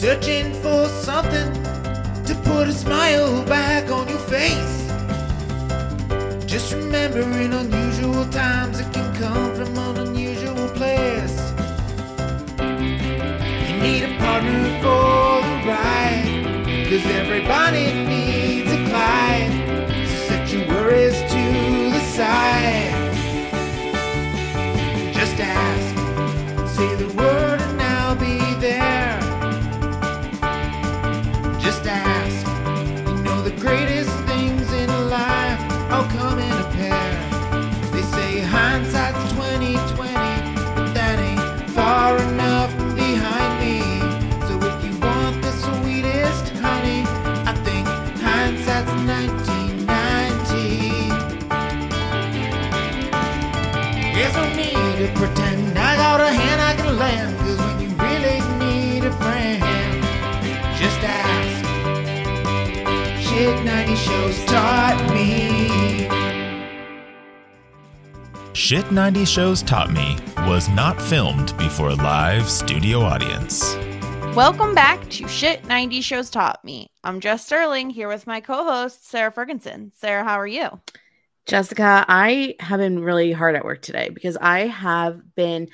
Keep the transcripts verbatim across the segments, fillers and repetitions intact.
searching for something to put a smile back on your face. Just remember, in unusual times, it can come from an unusual place. You need a partner for the ride, 'cause everybody needs a Clyde. So set your worries to the side. Just ask, say the word. Pretend I got a hand I can lend, 'cause when you really need a friend, just ask. Shit ninety Shows Taught Me. Shit ninety Shows Taught Me was not filmed before a live studio audience. Welcome back to Shit ninety Shows Taught Me. I'm Jess Sterling, here with my co-host, Sara Fergenson. Sara, how are you? Jessica, I have been really hard at work today because I have been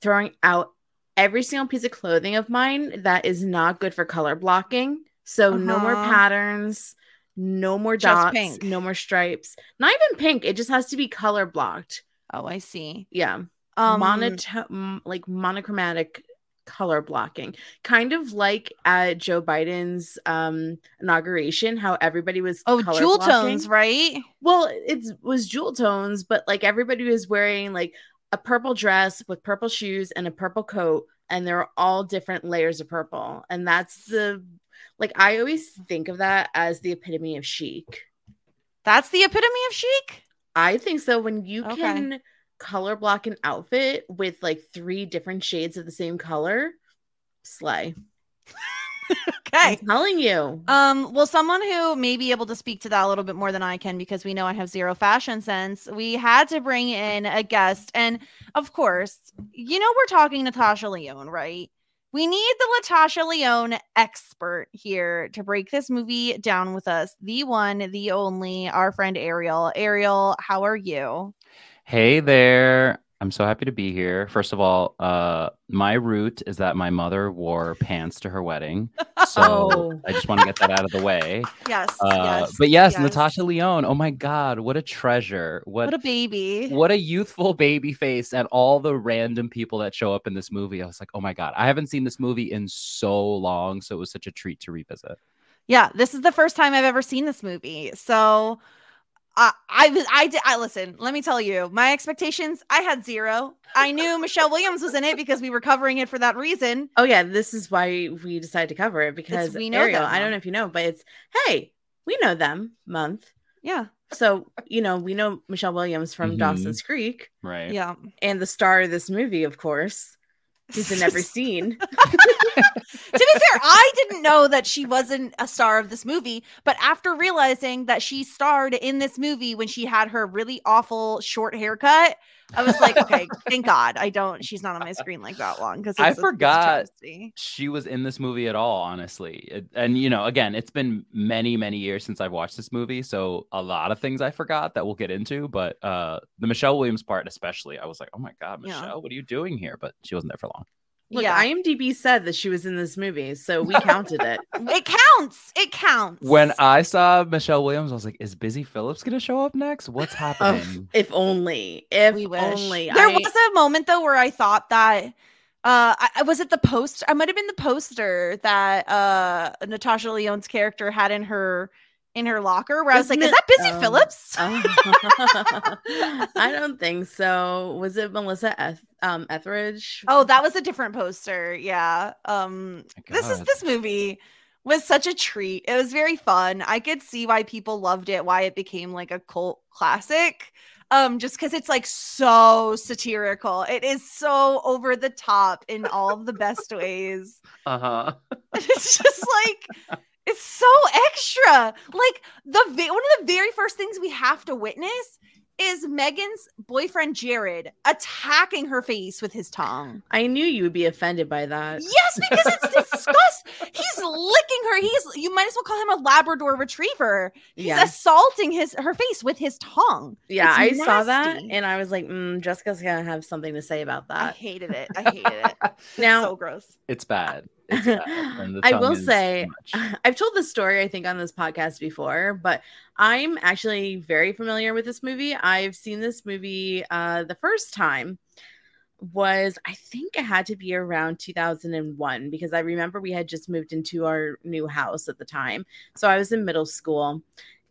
throwing out every single piece of clothing of mine that is not good for color blocking. So uh-huh. no more patterns, no more dots, no more stripes. Not even pink. It just has to be color blocked. Oh, I see. Yeah. Um, Monoto- like monochromatic color blocking, kind of like at Joe Biden's um inauguration, how everybody was oh jewel blocking. Tones, right? Well, it was jewel tones, but like everybody was wearing like a purple dress with purple shoes and a purple coat, and there were all different layers of purple, and that's the like I always think of that as the epitome of chic. That's the epitome of chic. I think so. When you okay. can color block an outfit with like three different shades of the same color, slay. Okay, I'm telling you. Um well, someone who may be able to speak to that a little bit more than I can, because we know I have zero fashion sense, we had to bring in a guest, and of course, you know, we're talking Natasha Lyonne, right? We need the Natasha Lyonne expert here to break this movie down with us. The one, the only, our friend Ariel. Ariel, how are you? Hey there. I'm so happy to be here. First of all, uh, my root is that my mother wore pants to her wedding. So I just want to get that out of the way. Yes. Uh, yes but yes, yes, Natasha Lyonne. Oh my God. What a treasure. What, what a baby. What a youthful baby face. And all the random people that show up in this movie. I was like, oh my God. I haven't seen this movie in so long. So it was such a treat to revisit. Yeah. This is the first time I've ever seen this movie. So... Uh, I I did. I listen. Let me tell you, my expectations. I had zero. I knew Michelle Williams was in it because we were covering it for that reason. Oh yeah, this is why we decided to cover it, because we know Ariel, them. I don't know if you know, but it's hey, we know them month. Yeah. So you know, we know Michelle Williams from mm-hmm. Dawson's Creek, right? Yeah. And the star of this movie, of course, she's in every scene. To be fair, I didn't know that she wasn't a star of this movie, but after realizing that she starred in this movie when she had her really awful short haircut, I was like, okay, thank God I don't, she's not on my screen like that long. Because I forgot she was in this movie at all, honestly. It, and, you know, again, it's been many, many years since I've watched this movie. So a lot of things I forgot that we'll get into. But uh, the Michelle Williams part, especially, I was like, oh my God, Michelle, yeah. what are you doing here? But she wasn't there for long. Look, yeah. IMDb said that she was in this movie, so we counted it. It counts. It counts. When I saw Michelle Williams, I was like, is Busy Phillips going to show up next? What's happening? Oh, if only. If we wish. Only. There I... was a moment, though, where I thought that, uh, I, was it the post? I might have been the poster that uh, Natasha Lyonne's character had in her in her locker, where Isn't I was like, it... is that Busy oh. Phillips? Oh. I don't think so. Was it Melissa Eth- um, Etheridge? Oh, that was a different poster. Yeah. Um, this is this movie was such a treat. It was very fun. I could see why people loved it, why it became like a cult classic. Um, just because it's like so satirical. It is so over the top in all of the best ways. Uh-huh. It's just like... It's so extra. Like the one of the very first things we have to witness is Megan's boyfriend Jared attacking her face with his tongue. I knew you would be offended by that. Yes, because it's disgust. He's licking her. He's, you might as well call him a Labrador retriever. He's yeah. assaulting his her face with his tongue. Yeah, I saw that and I was like, mm, Jessica's gonna have something to say about that. I hated it. I hated it. Now, so gross. It's bad. It's bad. I will say, I've told this story I think on this podcast before, but I'm actually very familiar with this movie. I've seen this movie uh, the first time. Was I think it had to be around two thousand one because I remember we had just moved into our new house at the time. So I was in middle school,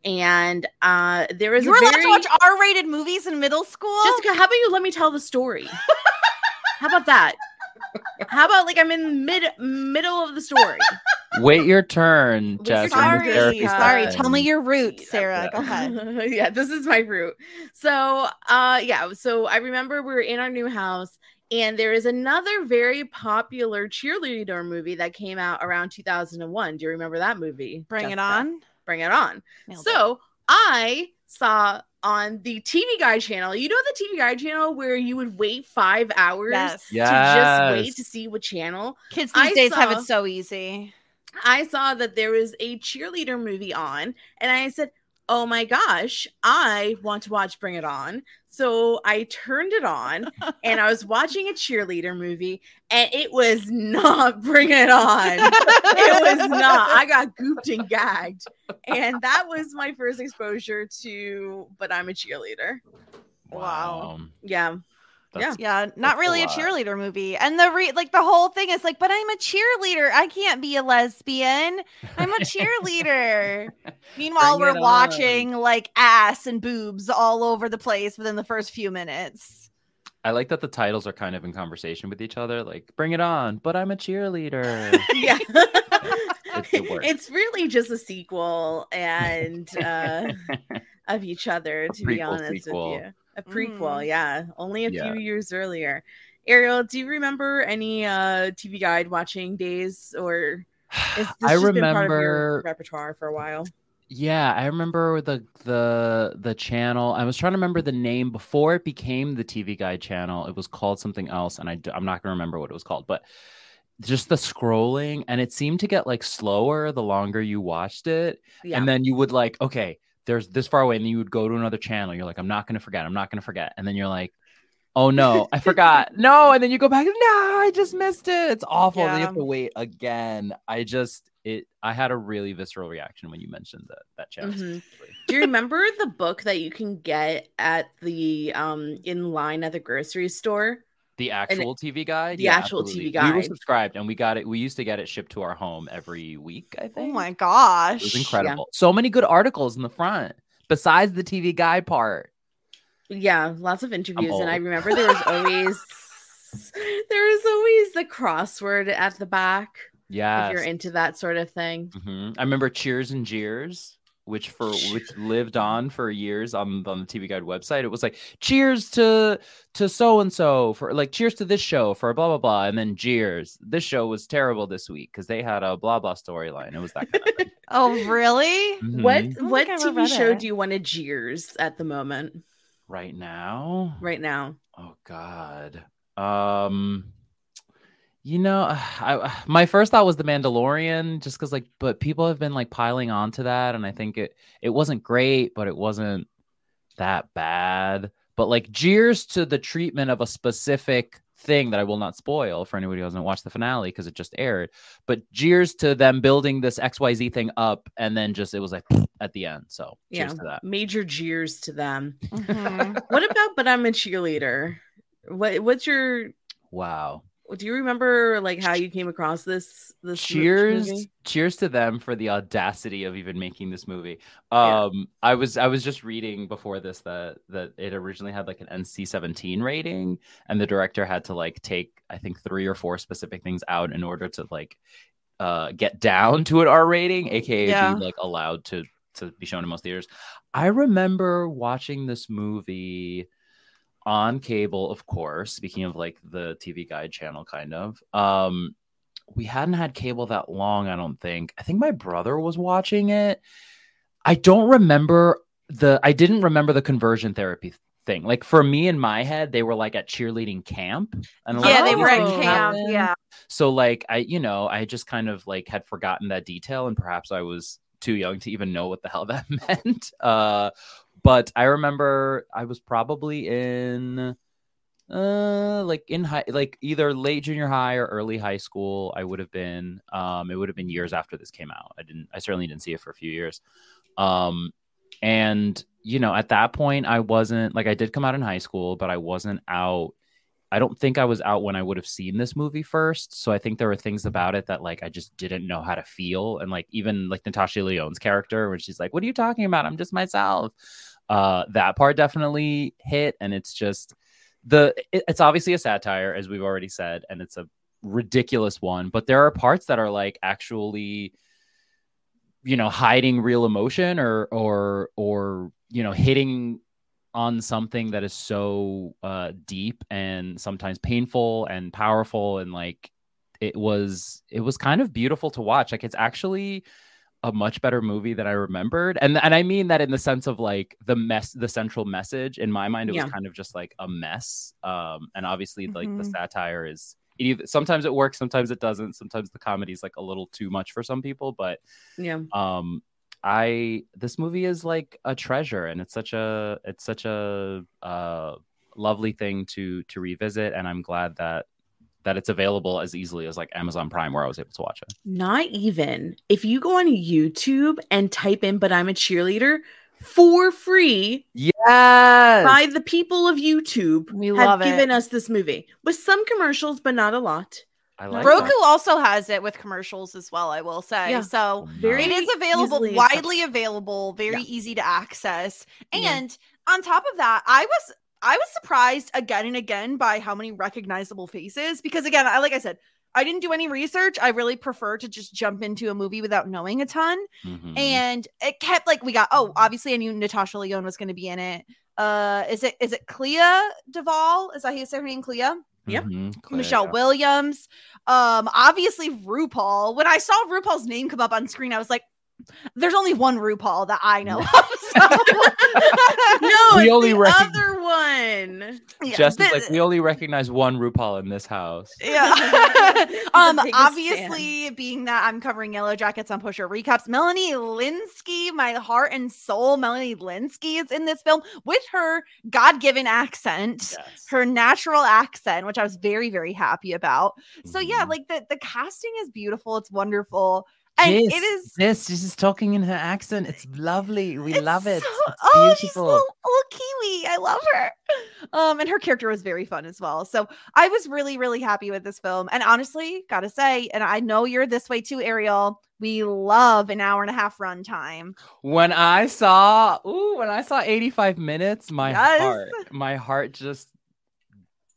and uh, there was you were a very... allowed to watch R-rated movies in middle school. Jessica, how about you let me tell the story? How about that? How about like I'm in mid middle of the story. Wait your turn, Jess. Sorry, sorry. Time. Tell me your route, Sarah. Yeah. Go ahead. Yeah, this is my route. So, uh, yeah. So I remember we were in our new house, and there is another very popular cheerleader movie that came out around two thousand one. Do you remember that movie? Bring Jessica? It On. Bring It On. Nailed so it. I saw on the T V Guide channel. You know the T V Guide channel where you would wait five hours yes. to yes. just wait to see what channel? Kids these I days saw- have it so easy. I saw that there was a cheerleader movie on, and I said, oh my gosh, I want to watch Bring It On. So I turned it on, and I was watching a cheerleader movie, and it was not Bring It On. It was not. I got gooped and gagged. And that was my first exposure to But I'm a Cheerleader. Wow. wow. Yeah. That's, yeah, yeah, not really a, a cheerleader movie, and the re- like the whole thing is like, but I'm a cheerleader. I can't be a lesbian. I'm a cheerleader. Meanwhile, Bring we're watching on. Like ass and boobs all over the place within the first few minutes. I like that the titles are kind of in conversation with each other, like "Bring It On," but I'm a cheerleader. Yeah, it's, it it's really just a sequel and uh, of each other. To prequel, be honest sequel. With you. A prequel, mm. yeah. Only a yeah. few years earlier. Ariel, do you remember any uh, T V Guide watching days, or is this I just remember been part of your repertoire for a while? Yeah, I remember the the the channel. I was trying to remember the name before it became the T V Guide channel. It was called something else, and I I'm not gonna remember what it was called, but. Just the scrolling, and it seemed to get like slower the longer you watched it, yeah. and then you would like okay. there's this far away, and then you would go to another channel. You're like, I'm not going to forget. I'm not going to forget. And then you're like, oh no, I forgot. No. And then you go back. No, I just missed it. It's awful. Yeah. You have to wait again. I just, it, I had a really visceral reaction when you mentioned that, that channel. Mm-hmm. Do you remember the book that you can get at the, um, in line at the grocery store? The actual and T V Guide? The yeah, actual absolutely. T V Guide. We were subscribed, and we got it. We used to get it shipped to our home every week, I think. Oh, my gosh. It was incredible. Yeah. So many good articles in the front, besides the T V Guide part. Yeah, lots of interviews. And I remember there was always there was always the crossword at the back. Yeah. If you're into that sort of thing. Mm-hmm. I remember Cheers and Jeers. Which for which lived on for years on, on the T V Guide website. It was like cheers to to so and so for like cheers to this show for blah blah blah, and then jeers. This show was terrible this week because they had a blah blah storyline. It was that kind of thing. Oh really? Mm-hmm. What what T V show do you want to jeers at the moment? Right now? Right now. Oh God. Um. You know, I, my first thought was The Mandalorian, just because, like, but people have been like piling onto that, and I think it it wasn't great, but it wasn't that bad. But like, jeers to the treatment of a specific thing that I will not spoil for anybody who hasn't watched the finale because it just aired. But jeers to them building this X Y Z thing up, and then just it was like at the end. So yeah, cheers to that. Major jeers to them. Mm-hmm. What about But I'm a Cheerleader? What what's your wow? Do you remember like how you came across this? This cheers, movie? Cheers to them for the audacity of even making this movie. Um, yeah. I was I was just reading before this that that it originally had like an N C seventeen rating, and the director had to like take I think three or four specific things out in order to like uh, get down to an R rating, aka yeah. be like allowed to to be shown in most theaters. I remember watching this movie. On cable, of course, speaking of like the T V Guide channel, kind of. Um, we hadn't had cable that long, I don't think. I think my brother was watching it. I don't remember the, I didn't remember the conversion therapy thing. Like for me in my head, they were like at cheerleading camp. And yeah, they were at camp. Yeah. So like, I, you know, I just kind of like had forgotten that detail, and perhaps I was too young to even know what the hell that meant. Uh, but I remember I was probably in uh, like in high, like either late junior high or early high school. I would have been, um, it would have been years after this came out. I didn't, I certainly didn't see it for a few years. Um, and you know, at that point I wasn't like, I did come out in high school, but I wasn't out. I don't think I was out when I would have seen this movie first. So I think there were things about it that like, I just didn't know how to feel. And like, even like Natasha Lyonne's character, where she's like, what are you talking about? I'm just myself. Uh, that part definitely hit. And it's just the, it, it's obviously a satire, as we've already said, and it's a ridiculous one, but there are parts that are like actually, you know, hiding real emotion or, or, or, you know, hitting on something that is so uh, deep and sometimes painful and powerful. And like, it was, it was kind of beautiful to watch. Like, it's actually a much better movie than I remembered. And and I mean that in the sense of like the mess, the central message in my mind, it yeah. was kind of just like a mess. Um, and obviously mm-hmm. like the satire is, it either, sometimes it works, sometimes it doesn't. Sometimes the comedy is like a little too much for some people, but yeah. Um, I this movie is like a treasure, and it's such a it's such a uh, lovely thing to to revisit, and I'm glad that that it's available as easily as like Amazon Prime, where I was able to watch it. Not even if you go on YouTube and type in "But I'm a Cheerleader" for free. Yes, by the people of YouTube, we have love given it. us this movie with some commercials, but not a lot. I like Roku that. Also has it with commercials as well, I will say. Yeah. So very it is available, widely accessible. available, very yeah. easy to access. And yeah. on top of that, I was I was surprised again and again by how many recognizable faces. Because again, I like I said, I didn't do any research. I really prefer to just jump into a movie without knowing a ton. Mm-hmm. And it kept like we got oh, obviously I knew Natasha Lyonne was going to be in it. Uh, is it is it Clea Duvall? Is that how you say her name, Clea? Yep. Mm-hmm. Michelle Williams. Um, obviously RuPaul. When I saw RuPaul's name come up on screen, I was like, there's only one RuPaul that I know of. So. no, we it's only the rec- other one. Yeah, Justin's this- like, we only recognize one RuPaul in this house. Yeah. um, obviously, fan. being that I'm covering Yellowjackets on Post Show Recaps, Melanie Lynskey, my heart and soul, Melanie Lynskey is in this film with her God-given accent, yes. her natural accent, which I was very, very happy about. Mm. So yeah, like the, the casting is beautiful. It's wonderful. And yes, it is this. She's just talking in her accent. It's lovely. We it's love it. So, it's oh, she's a little, little Kiwi. I love her. Um, and her character was very fun as well. So I was really, really happy with this film. And honestly, gotta say, and I know you're this way too, Ariel. We love an hour and a half run time. When I saw, ooh, when I saw eighty-five minutes, my yes. heart, my heart just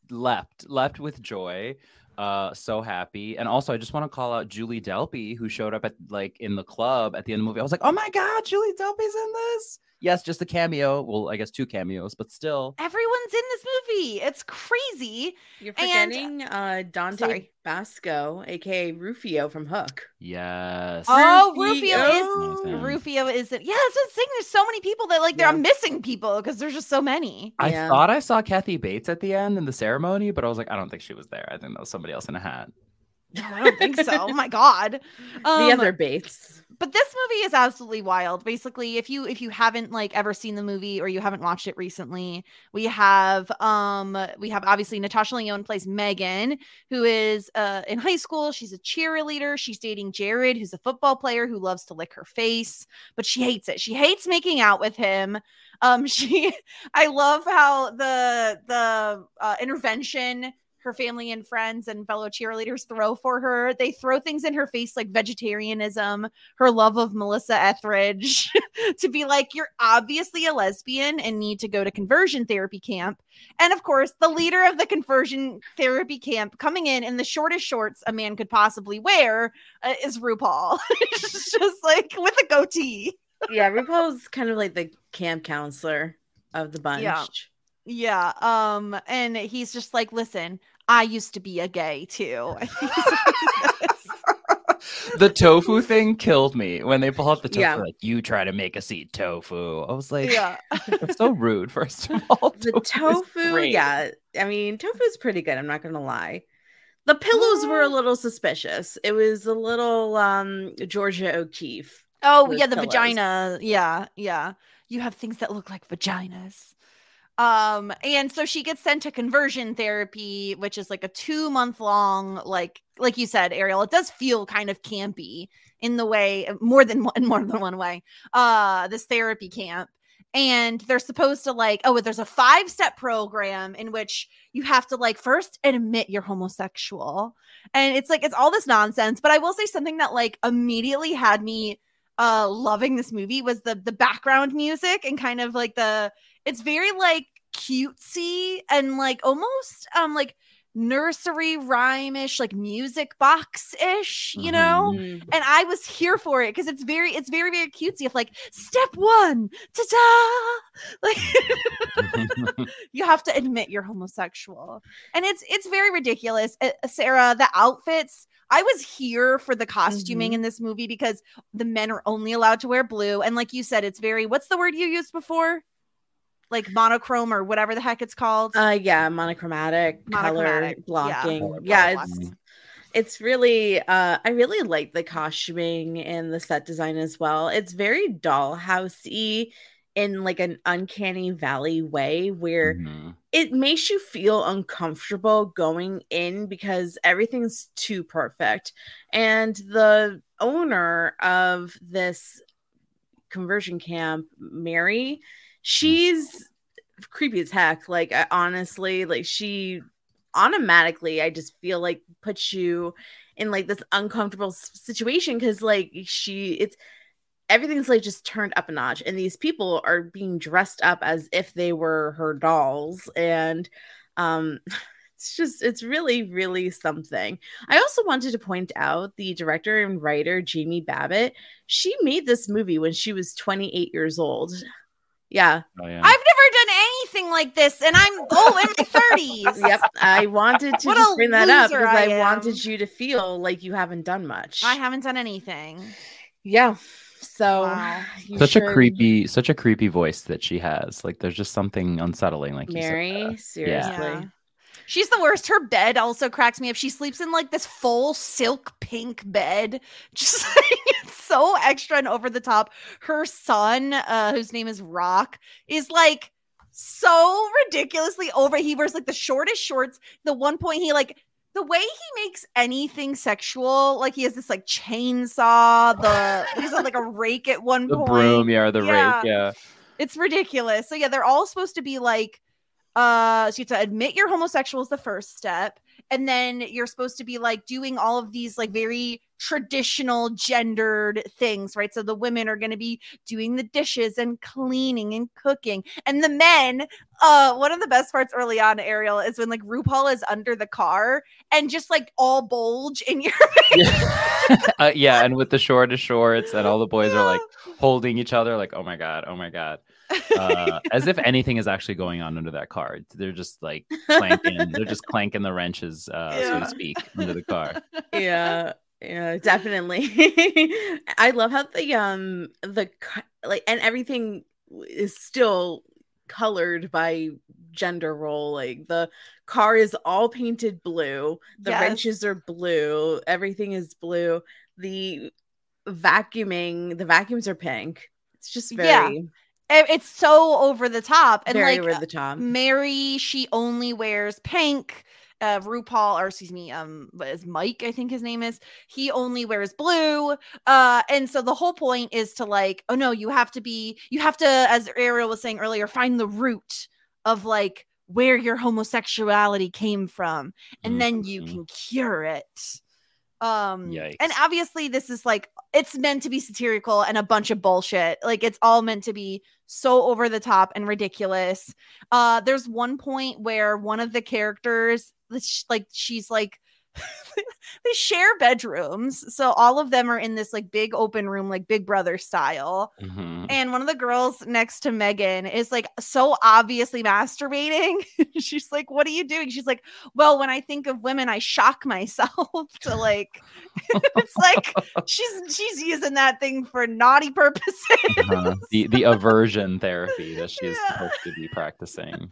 leapt, leapt with joy. Uh, so happy. And also I just want to call out Julie Delpy, who showed up at like in the club at the end of the movie. I was like, oh my God, Julie Delpy's in this. Yes, just a cameo. Well, I guess two cameos, but still. Everyone's in this movie. It's crazy. You're forgetting and, uh, Dante sorry. Basco, aka Rufio from Hook. Yes. Oh, Rufio, Rufio is Rufio is it? Yeah, that's what I'm saying. There's so many people that like yeah. they're missing people because there's just so many. I yeah. thought I saw Kathy Bates at the end in the ceremony, but I was like, I don't think she was there. I think that was somebody else in a hat. No, I don't think so. Oh my God. Um, the other Bates. But this movie is absolutely wild. Basically, if you if you haven't like ever seen the movie or you haven't watched it recently, we have um we have obviously Natasha Lyonne plays Megan, who is uh, in high school. She's a cheerleader. She's dating Jared, who's a football player who loves to lick her face, but she hates it. She hates making out with him. Um, she I love how the the uh, intervention. Her family and friends and fellow cheerleaders throw for her. They throw things in her face like vegetarianism, her love of Melissa Etheridge, to be like, you're obviously a lesbian and need to go to conversion therapy camp. And of course, the leader of the conversion therapy camp coming in in the shortest shorts a man could possibly wear uh, is RuPaul. It's just like with a goatee. Yeah, RuPaul's kind of like the camp counselor of the bunch. Yeah. Yeah, um, and he's just like, listen, I used to be a gay too. The tofu thing killed me when they pull out the tofu. Yeah. Like, you try to make us eat tofu. I was like, yeah, that's so rude. First of all, the tofu. tofu yeah, I mean, tofu is pretty good. I'm not gonna lie. The pillows were a little suspicious. It was a little um, Georgia O'Keeffe. Oh, yeah, the pillows. Vagina. Yeah, yeah. You have things that look like vaginas. Um, and so she gets sent to conversion therapy, which is like a two month long, like, like you said, Ariel, it does feel kind of campy in the way, more than one, more than one way, uh, this therapy camp. And they're supposed to like, oh, there's a five step program in which you have to like first admit you're homosexual. And it's like, it's all this nonsense. But I will say something that like immediately had me uh, loving this movie was the, the background music and kind of like the, it's very like cutesy and like almost um, like nursery rhyme-ish, like music box-ish, you know? Mm-hmm. And I was here for it because it's very, it's very, very cutesy. If like step one, ta-da! Like you have to admit you're homosexual. And it's it's very ridiculous. Uh, Sarah, the outfits. I was here for the costuming mm-hmm. in this movie because the men are only allowed to wear blue. And like you said, it's very, what's the word you used before? Like monochrome or whatever the heck it's called. Uh, yeah, monochromatic, monochromatic color blocking. Yeah, yeah it's it's really. Uh, I really like the costuming and the set design as well. It's very dollhouse-y in like an uncanny valley way, where mm-hmm. it makes you feel uncomfortable going in because everything's too perfect. And the owner of this conversion camp, Mary. She's creepy as heck. Like, I, honestly, like she automatically, I just feel like puts you in like this uncomfortable situation because like she, it's everything's like just turned up a notch, and these people are being dressed up as if they were her dolls, and um, it's just it's really really something. I also wanted to point out the director and writer Jamie Babbitt. She made this movie when she was twenty-eight years old. Yeah. Oh, yeah, I've never done anything like this, and I'm oh in my thirties. Yep, I wanted to just bring that up because I, I wanted you to feel like you haven't done much. I haven't done anything. Yeah, so wow. such should... a creepy, such a creepy voice that she has. Like, there's just something unsettling. Like Mary, you said, seriously. Yeah. Yeah. She's the worst. Her bed also cracks me up. She sleeps in like this full silk pink bed. Just like it's so extra and over the top. Her son, uh, whose name is Rock, is like so ridiculously over. He wears like the shortest shorts. The one point he like the way he makes anything sexual, like he has this like chainsaw, the there's like a rake at one the point. The broom, yeah, or the yeah. rake, yeah. It's ridiculous. So yeah, they're all supposed to be like Uh, so you have to admit you're homosexual is the first step. And then you're supposed to be like doing all of these like very traditional gendered things, right? So the women are going to be doing the dishes and cleaning and cooking. And the men, uh, one of the best parts early on, Ariel, is when like RuPaul is under the car and just like all bulge in your face. Yeah. uh, yeah. And with the shortest shorts and all the boys yeah. are like holding each other like, oh my God, oh my God. Uh, as if anything is actually going on under that car. They're just like clanking. They're just clanking the wrenches, uh, yeah. so to speak, under the car. Yeah, yeah, definitely. I love how the um the like and everything is still colored by gender role. Like the car is all painted blue. The yes. wrenches are blue. Everything is blue. The vacuuming, the vacuums are pink. It's just very. Yeah. It's so over the top. And Very like over the top. Mary, she only wears pink. Uh, RuPaul, or excuse me, um, is Mike, I think his name is. He only wears blue. Uh, and so the whole point is to like, oh no, you have to be, you have to, as Ariel was saying earlier, find the root of like where your homosexuality came from. And mm-hmm. then you can cure it. Um, Yikes. And obviously this is like, it's meant to be satirical and a bunch of bullshit. Like it's all meant to be so over the top and ridiculous. Uh, there's one point where one of the characters, like she's like, they share bedrooms. So all of them are in this like big open room, like Big Brother style. Mm-hmm. And one of the girls next to Megan is like so obviously masturbating. She's like, what are you doing? She's like, well, when I think of women, I shock myself to like, it's like, she's, she's using that thing for naughty purposes. uh-huh. The the aversion therapy that she's yeah. supposed to be practicing.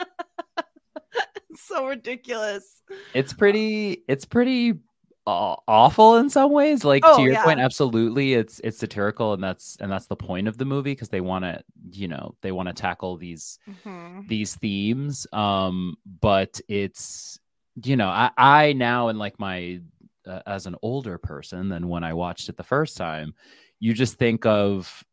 So ridiculous. It's pretty, it's pretty uh, awful in some ways. Like oh, to your yeah. point, absolutely. It's, it's satirical. And that's, and that's the point of the movie. Cause they want to, you know, they want to tackle these, mm-hmm. these themes. Um, but it's, you know, I, I now in like my, uh, as an older person than when I watched it the first time, you just think of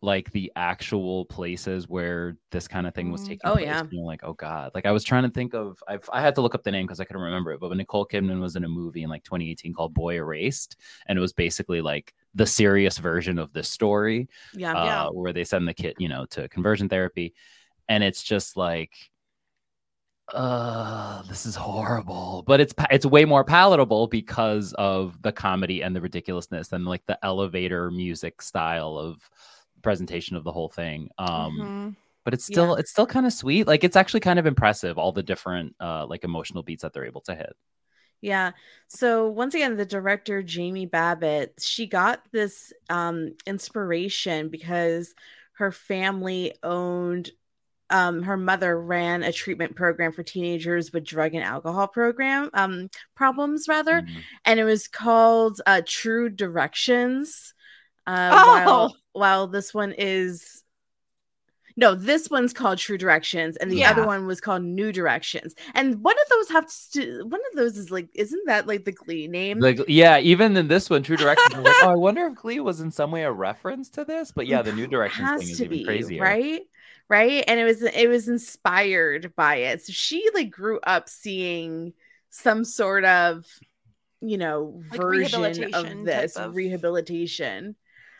like the actual places where this kind of thing was taking oh, place. Yeah. Being like, oh God. Like I was trying to think of, I've, I had to look up the name cause I couldn't remember it, but when Nicole Kidman was in a movie in like twenty eighteen called Boy Erased. And it was basically like the serious version of this story yeah, uh, yeah. where they send the kid, you know, to conversion therapy. And it's just like, uh, this is horrible, but it's, it's way more palatable because of the comedy and the ridiculousness and like the elevator music style of, presentation of the whole thing um mm-hmm. but it's still yeah. it's still kind of sweet. Like it's actually kind of impressive all the different uh like emotional beats that they're able to hit. Yeah. So once again, the director Jamie Babbitt, she got this um inspiration because her family owned um her mother ran a treatment program for teenagers with drug and alcohol program um problems rather mm-hmm. and it was called uh True Directions. Uh, oh! while, while this one is no, this one's called True Directions, and the yeah. other one was called New Directions. And one of those have to, one of those is like, isn't that like the Glee name? Like, yeah, even in this one, True Directions. Like, oh, I wonder if Glee was in some way a reference to this. But yeah, the New Directions has thing is to even be, crazier, right? Right, and it was it was inspired by it. So she like grew up seeing some sort of, you know, like version of this of... rehabilitation.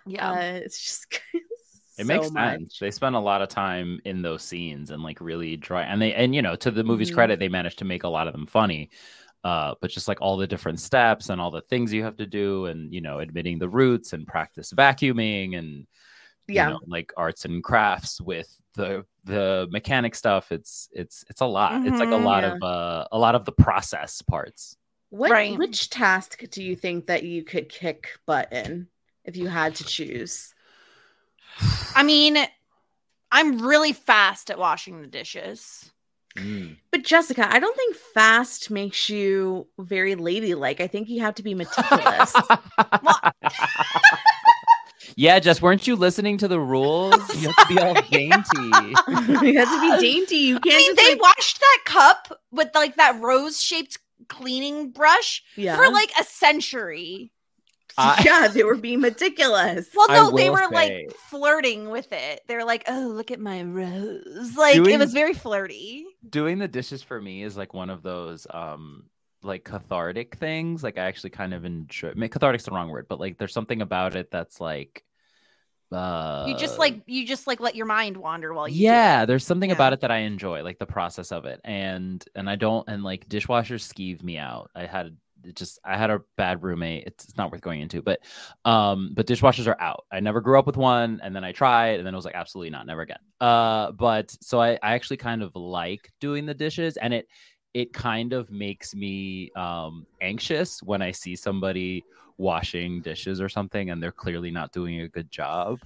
Yeah, uh, it's just it's it makes so sense. Much. They spend a lot of time in those scenes and like really dry. And they and you know, to the movie's mm-hmm. credit, they managed to make a lot of them funny. Uh, but just like all the different steps and all the things you have to do, and you know, admitting the roots and practice vacuuming and yeah, you know, like arts and crafts with the the mechanic stuff. It's it's it's a lot. Mm-hmm, it's like a lot yeah. of uh, a lot of the process parts. What right. which task do you think that you could kick butt in? If you had to choose. I mean, I'm really fast at washing the dishes. Mm. But Jessica, I don't think fast makes you very ladylike. I think you have to be meticulous. Yeah, Jess, weren't you listening to the rules? You have to be all dainty. You have to be dainty. You can't I mean, they like... washed that cup with like that rose-shaped cleaning brush yeah. for like a century. I, yeah, they were being meticulous. Well, no, they were say, like flirting with it. They were like, oh, look at my rose. Like doing, it was very flirty. Doing the dishes for me is like one of those um like cathartic things. Like I actually kind of enjoy I mean, cathartic's the wrong word, but like there's something about it that's like uh you just like you just like let your mind wander while you yeah, do it. There's something yeah. about it that I enjoy, like the process of it. And and I don't and like dishwashers skeeved me out. I had It just I had a bad roommate. It's, it's not worth going into, but um, but dishwashers are out. I never grew up with one, and then I tried, and then I was like, absolutely not, never again. Uh, but so I, I actually kind of like doing the dishes, and it it kind of makes me um anxious when I see somebody washing dishes or something, and they're clearly not doing a good job.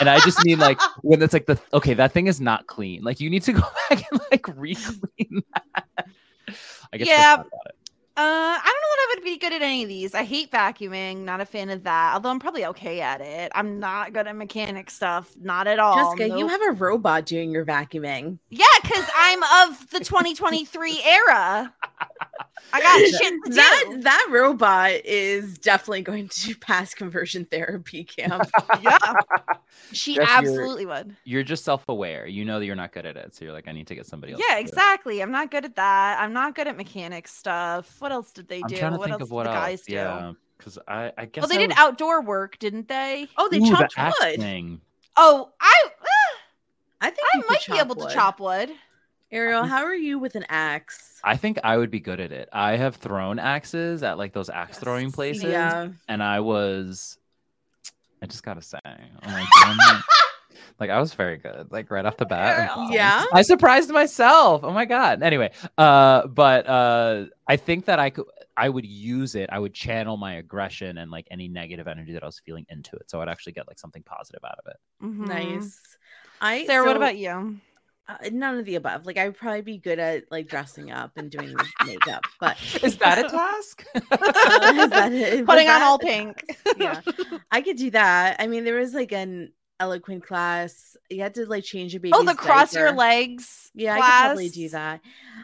And I just mean like when it's like the okay, that thing is not clean. Like you need to go back and like re-clean that. I guess yeah. that's about it. Uh, I don't know that I would be good at any of these. I hate vacuuming. Not a fan of that. Although I'm probably okay at it. I'm not good at mechanic stuff. Not at all. Jessica, nope. You have a robot doing your vacuuming. Yeah, because I'm of the twenty twenty-three era. I got shit to do. That, that robot is definitely going to pass conversion therapy camp. Yeah. She Jess, absolutely you're, would. You're just self-aware. You know that you're not good at it. So you're like, I need to get somebody else. Yeah, exactly. I'm not good at that. I'm not good at mechanic stuff. What else did they do? What else did the guys do? Yeah, because I, I guess. Well, they I did was... outdoor work, didn't they? Oh, they Ooh, chopped the wood. Thing. Oh, I, uh, I think I might be able wood. to chop wood. Ariel, how are you with an axe? I think I would be good at it. I have thrown axes at like those axe yes. throwing places, yeah. and I was. I just gotta say, like, like I was very good, like right off the bat. Ariel. Yeah, I surprised myself. Oh my god. Anyway, uh, but uh, I think that I could. I would use it. I would channel my aggression and like any negative energy that I was feeling into it. So I'd actually get like something positive out of it. Mm-hmm. Nice. I Sarah, so, what about you? Uh, none of the above. Like, I would probably be good at like dressing up and doing makeup, but is that a task? uh, is that a, Putting on all pink. Yeah, I could do that. I mean, there was like an eloquent class. You had to like change your baby. Oh, the diaper. Cross your legs. Yeah, class. I could probably do that.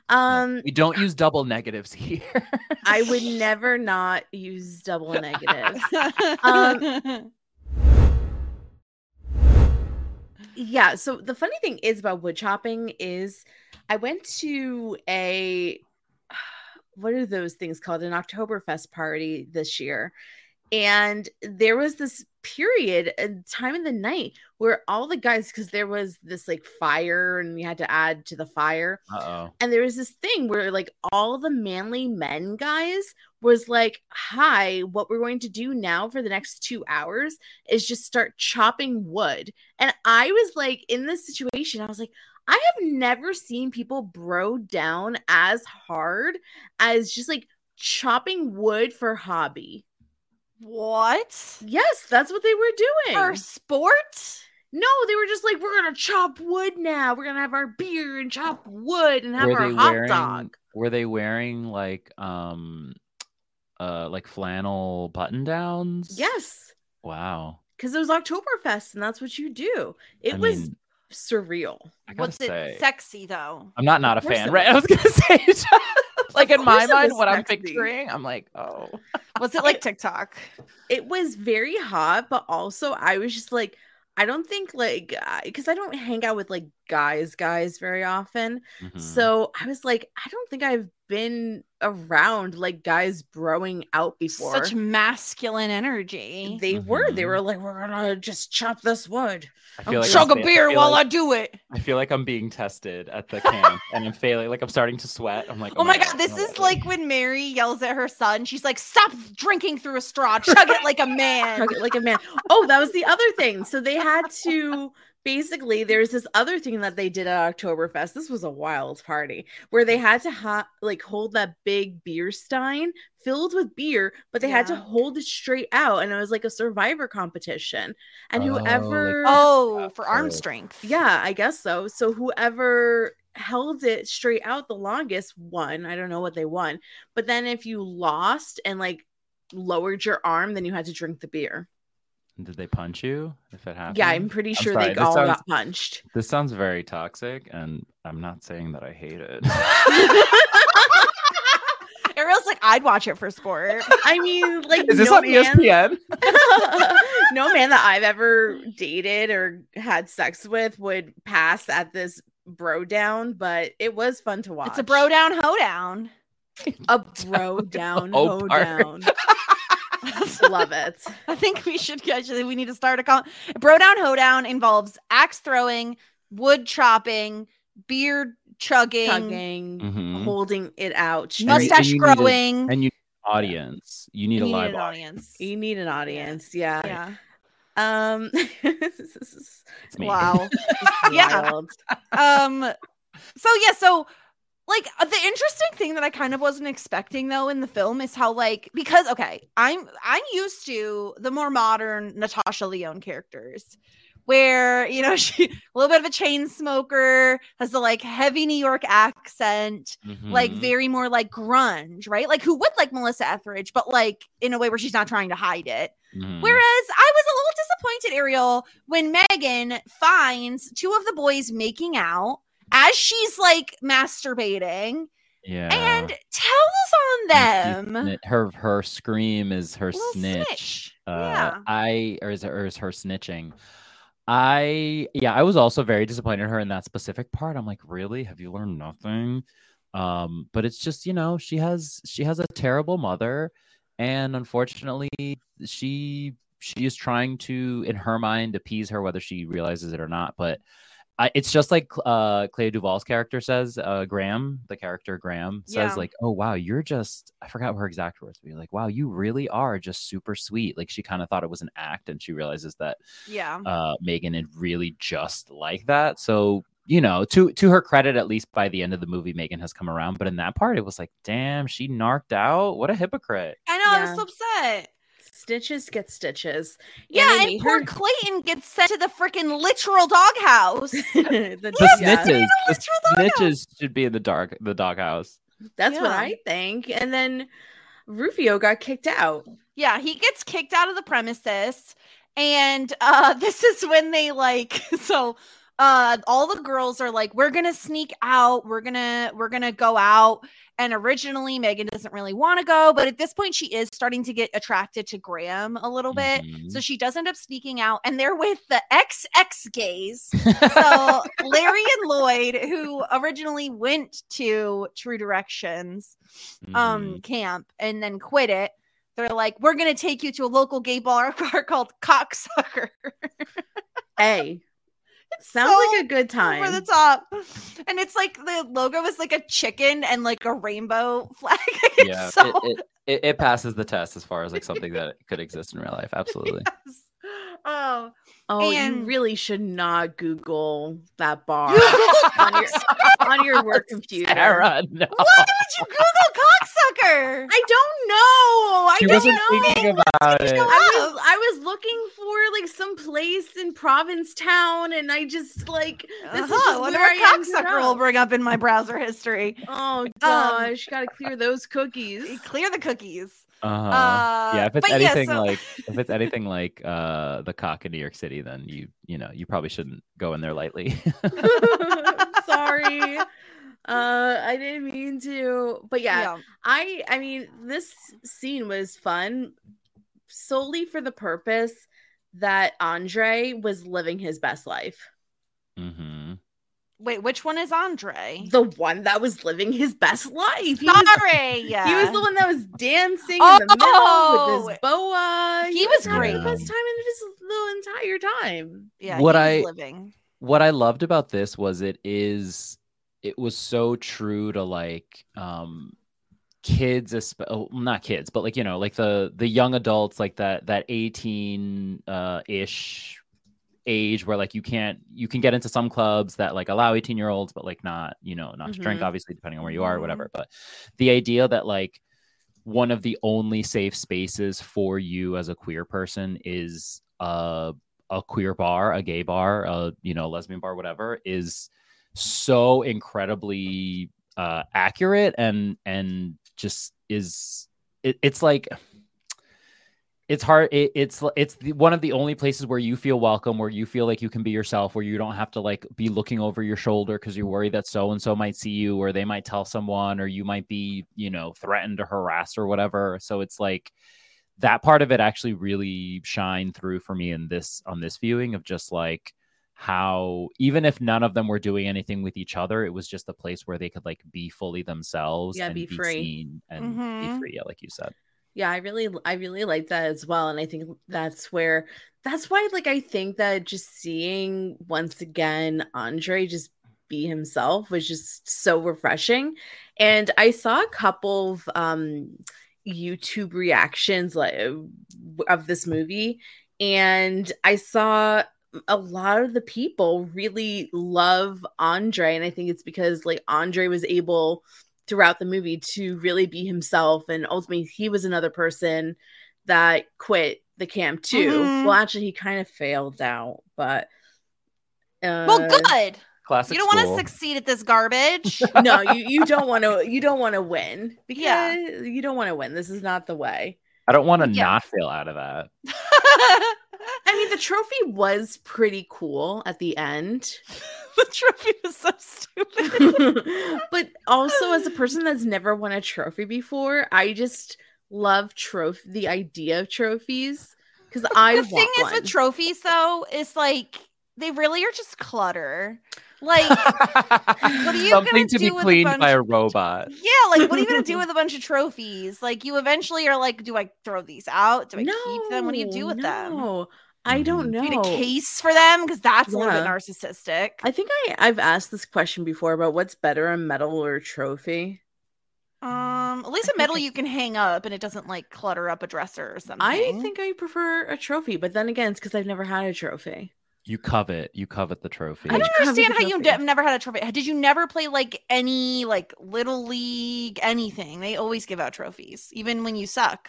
Um, we don't use double negatives here. I would never not use double negatives. um, Yeah, so the funny thing is about wood chopping is I went to a, what are those things called? An Oktoberfest party this year. And there was this period, a time in the night where all the guys, because there was this like fire and we had to add to the fire. Uh-oh. And there was this thing where like all the manly men guys was like, hi, what we're going to do now for the next two hours is just start chopping wood. And I was like, in this situation, I was like, I have never seen people bro down as hard as just like chopping wood for hobby. What? Yes, that's what they were doing. For sport? No, they were just like, we're going to chop wood now. We're going to have our beer and chop wood and have were our hot wearing, dog. Were they wearing like um uh like flannel button downs? Yes. Wow. Cuz it was Oktoberfest and that's what you do. It I was mean, surreal. Was say, it sexy though? I'm not not a fan, right? I was going to say like in my mind, what sexy. I'm picturing, I'm like, oh, was it like TikTok? It was very hot, but also I was just like, I don't think like, because I don't hang out with like guys, guys very often. Mm-hmm. So I was like, I don't think I've been around like guys broing out before. Such masculine energy. They mm-hmm. were. They were like, we're gonna just chop this wood. I feel like chug I'm a fa- beer I while like, I do it. I feel like I'm being tested at the camp and I'm failing. Like I'm starting to sweat. I'm like, oh, oh my god, god this no, is no. like when Mary yells at her son. She's like, stop drinking through a straw. Chug it like a man. Chug it like a man. Oh, that was the other thing. So they had to. Basically, there's this other thing that they did at Oktoberfest. This was a wild party where they had to ha- like hold that big beer stein filled with beer, but they yeah. had to hold it straight out. And it was like a survivor competition. And oh, whoever... Oh, for arm strength. Yeah, I guess so. So whoever held it straight out the longest won. I don't know what they won. But then if you lost and like lowered your arm, then you had to drink the beer. Did they punch you if it happened? Yeah, I'm pretty sure I'm they all sounds, got punched. This sounds very toxic, and I'm not saying that I hate it. Ariel's like, I'd watch it for sport. I mean, like, is this no on man, E S P N? No man that I've ever dated or had sex with would pass at this bro down, but it was fun to watch. It's a bro down, ho down. A bro down, ho down. Love it. I think we should actually, we need to start a call. Bro down, ho down involves axe throwing, wood chopping, beer chugging, chugging mm-hmm. holding it out, mustache growing. And you need an audience. You need you a need live an audience. audience. You need an audience. Yeah. Yeah. Um, this is, wow. Yeah. Um, so, yeah. So, like, the interesting thing that I kind of wasn't expecting, though, in the film is how, like, because, okay, I'm I'm used to the more modern Natasha Lyonne characters where, you know, she a little bit of a chain smoker, has the, like, heavy New York accent, mm-hmm. like, very more, like, grunge, right? Like, who would like Melissa Etheridge, but, like, in a way where she's not trying to hide it. Mm-hmm. Whereas I was a little disappointed, Ariel, when Megan finds two of the boys making out as she's like masturbating, yeah, and tells on them. Her her scream is her snitch. snitch. Uh, yeah, I or is, it, or is her snitching? I yeah, I was also very disappointed in her in that specific part. I'm like, really? Have you learned nothing? Um, but it's just, you know, she has she has a terrible mother, and unfortunately, she she is trying to, in her mind, appease her, whether she realizes it or not, but. I, it's just like uh, Clea Duvall's character says, uh, Graham, the character Graham says, yeah. like, oh, wow, you're just, I forgot what her exact words were. Like, wow, you really are just super sweet. Like, she kind of thought it was an act, and she realizes that yeah, uh, Megan is really just like that. So, you know, to, to her credit, at least by the end of the movie, Megan has come around. But in that part, it was like, damn, she narked out. What a hypocrite. I know, yeah. I was so upset. Stitches get stitches. Yeah, Annie, and poor her... Clayton gets sent to the freaking literal doghouse. the the yeah. snitches, the the snitches should be in the dark, the doghouse. That's yeah. what I think. And then Rufio got kicked out. Yeah, he gets kicked out of the premises. And uh, this is when they like, so uh, all the girls are like, we're going to sneak out. We're going to, we're going to go out. And originally Megan doesn't really want to go, but at this point she is starting to get attracted to Graham a little bit. Mm-hmm. So she does end up sneaking out, and they're with the X X gays. So Larry and Lloyd, who originally went to True Directions um, mm. camp and then quit it. They're like, we're going to take you to a local gay bar called Cocksucker. Hey, it sounds so like a good time. Over the top. And it's like the logo is like a chicken and like a rainbow flag. Yeah, so... it, it, it passes the test as far as like something that could exist in real life. Absolutely. Yes. Oh, oh! And... you really should not Google that bar on, your, on your work computer. Sarah, no. Why would you Google cocksucker? I don't know. I she don't wasn't know. Thinking about it. I was, I was looking for like some place in Provincetown, and I just like this uh-huh. is just where I cocksucker will bring up in my browser history. Oh gosh, um, gotta clear those cookies. Clear the cookies. Uh-huh. Uh, yeah, if it's anything yeah, so... like if it's anything like uh, the cock in New York City, then you you know you probably shouldn't go in there lightly. Sorry, uh, I didn't mean to, but yeah, yeah, I I mean this scene was fun solely for the purpose that Andre was living his best life. Mm-hmm. Wait, which one is Andre? The one that was living his best life. He Sorry. Was, yeah. He was the one that was dancing oh, in the middle with his boa. He, he was, was great. The best time in his the entire time. Yeah, what he was I, living. What I loved about this was it is, it was so true to like um, kids, not kids, but like, you know, like the the young adults, like that that eighteen-ish uh, age where like you can't you can get into some clubs that like allow eighteen year olds but like not you know not mm-hmm. to drink, obviously, depending on where you are or whatever. But the idea that like one of the only safe spaces for you as a queer person is uh, a queer bar, a gay bar, a you know lesbian bar, whatever, is so incredibly uh accurate and and just is it, it's like It's hard. It, it's it's the, one of the only places where you feel welcome, where you feel like you can be yourself, where you don't have to like be looking over your shoulder because you're worried that so and so might see you, or they might tell someone, or you might be, you know, threatened or harassed or whatever. So it's like that part of it actually really shined through for me in this on this viewing of just like how even if none of them were doing anything with each other, it was just a place where they could like be fully themselves, yeah, and be, be free. seen and mm-hmm. be free. Yeah, like you said. Yeah, I really, I really like that as well. And I think that's where, that's why, like, I think that just seeing once again, Andre just be himself was just so refreshing. And I saw a couple of um, YouTube reactions like, of this movie. And I saw a lot of the people really love Andre. And I think it's because like Andre was able throughout the movie to really be himself, and ultimately he was another person that quit the camp too. Mm-hmm. Well, actually he kind of failed out, but uh, well, good. Classic. You don't want to succeed at this garbage. No, you you don't want to you don't want to win because yeah. you don't want to win. This is not the way. I don't want to yeah. not fail out of that. I mean, the trophy was pretty cool at the end. The trophy was so stupid. But also, as a person that's never won a trophy before, I just love trophy the idea of trophies because I the want thing is one. With trophies though is like they really are just clutter. Like, what are you going to do be with cleaned a bunch by a robot? Of, yeah, like, what are you going to do with a bunch of trophies? Like, you eventually are like, do I throw these out? Do I no, keep them? What do you do with no, them? I don't know. Do you need a case for them? Because that's yeah. a little bit narcissistic. I think I, I've asked this question before about what's better, a medal or a trophy? Um, at least a medal I... you can hang up and it doesn't like clutter up a dresser or something. I think I prefer a trophy, but then again, it's because I've never had a trophy. You covet, you covet the trophy. I don't understand how you de- never had a trophy. Did you never play like any like little league, anything? They always give out trophies, even when you suck.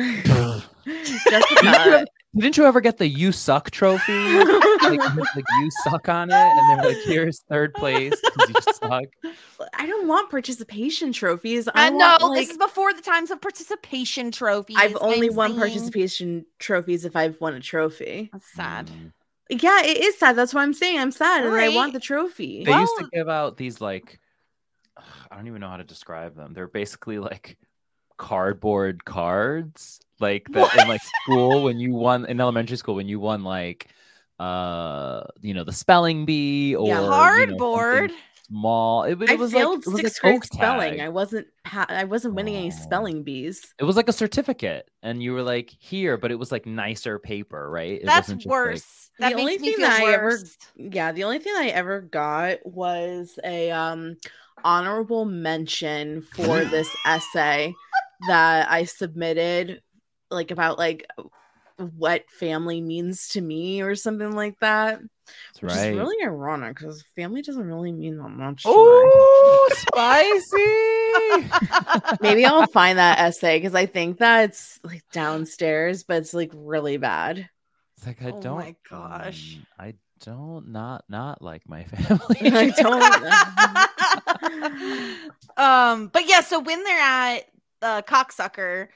Jessica, didn't you ever get the "You Suck" trophy? Like, like you suck on it, and they're like, "Here's third place because you suck." I don't want participation trophies. I, I want, know like, this is before the times of participation trophies. I've only I'm won saying. participation trophies if I've won a trophy. That's sad. Mm. Yeah, it is sad. That's why I'm saying I'm sad, right? And I want the trophy. They well, used to give out these like, ugh, I don't even know how to describe them. They're basically like cardboard cards. Like that in like school when you won in elementary school when you won like uh you know the spelling bee or yeah, hardboard you know, small it, it I was failed like, sixth grade spelling tag. I wasn't ha- I wasn't winning oh. any spelling bees. It was like a certificate and you were like here but it was like nicer paper right it that's wasn't just, worse like, that the only thing that I ever yeah the only thing I ever got was a um honorable mention for this essay that I submitted. Like about like what family means to me or something like that. That's which right. is really ironic because family doesn't really mean that much. Oh, spicy! Maybe I'll find that essay because I think that's like downstairs, but it's like really bad. It's like I don't. Oh my gosh! Um, I don't not not like my family. I don't. um, but yeah. So when they're at uh, Cocksucker.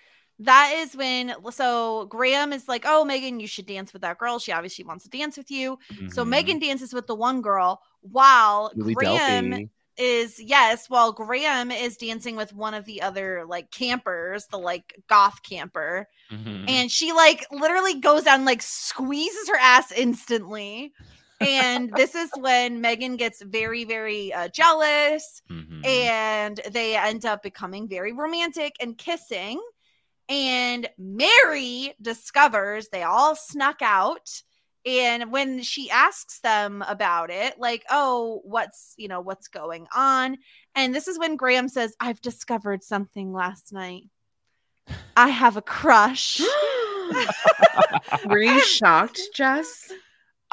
That is when, so Graham is like, oh, Megan, you should dance with that girl. She obviously wants to dance with you. Mm-hmm. So Megan dances with the one girl while Julie Graham Delpy. is, yes, while Graham is dancing with one of the other like campers, the like goth camper. Mm-hmm. And she like literally goes down, like squeezes her ass instantly. And this is when Megan gets very, very uh, jealous. Mm-hmm. And they end up becoming very romantic and kissing. And Mary discovers they all snuck out. And when she asks them about it, like, oh, what's, you know, what's going on? And this is when Graham says, I've discovered something last night. I have a crush. Were you shocked, Jess?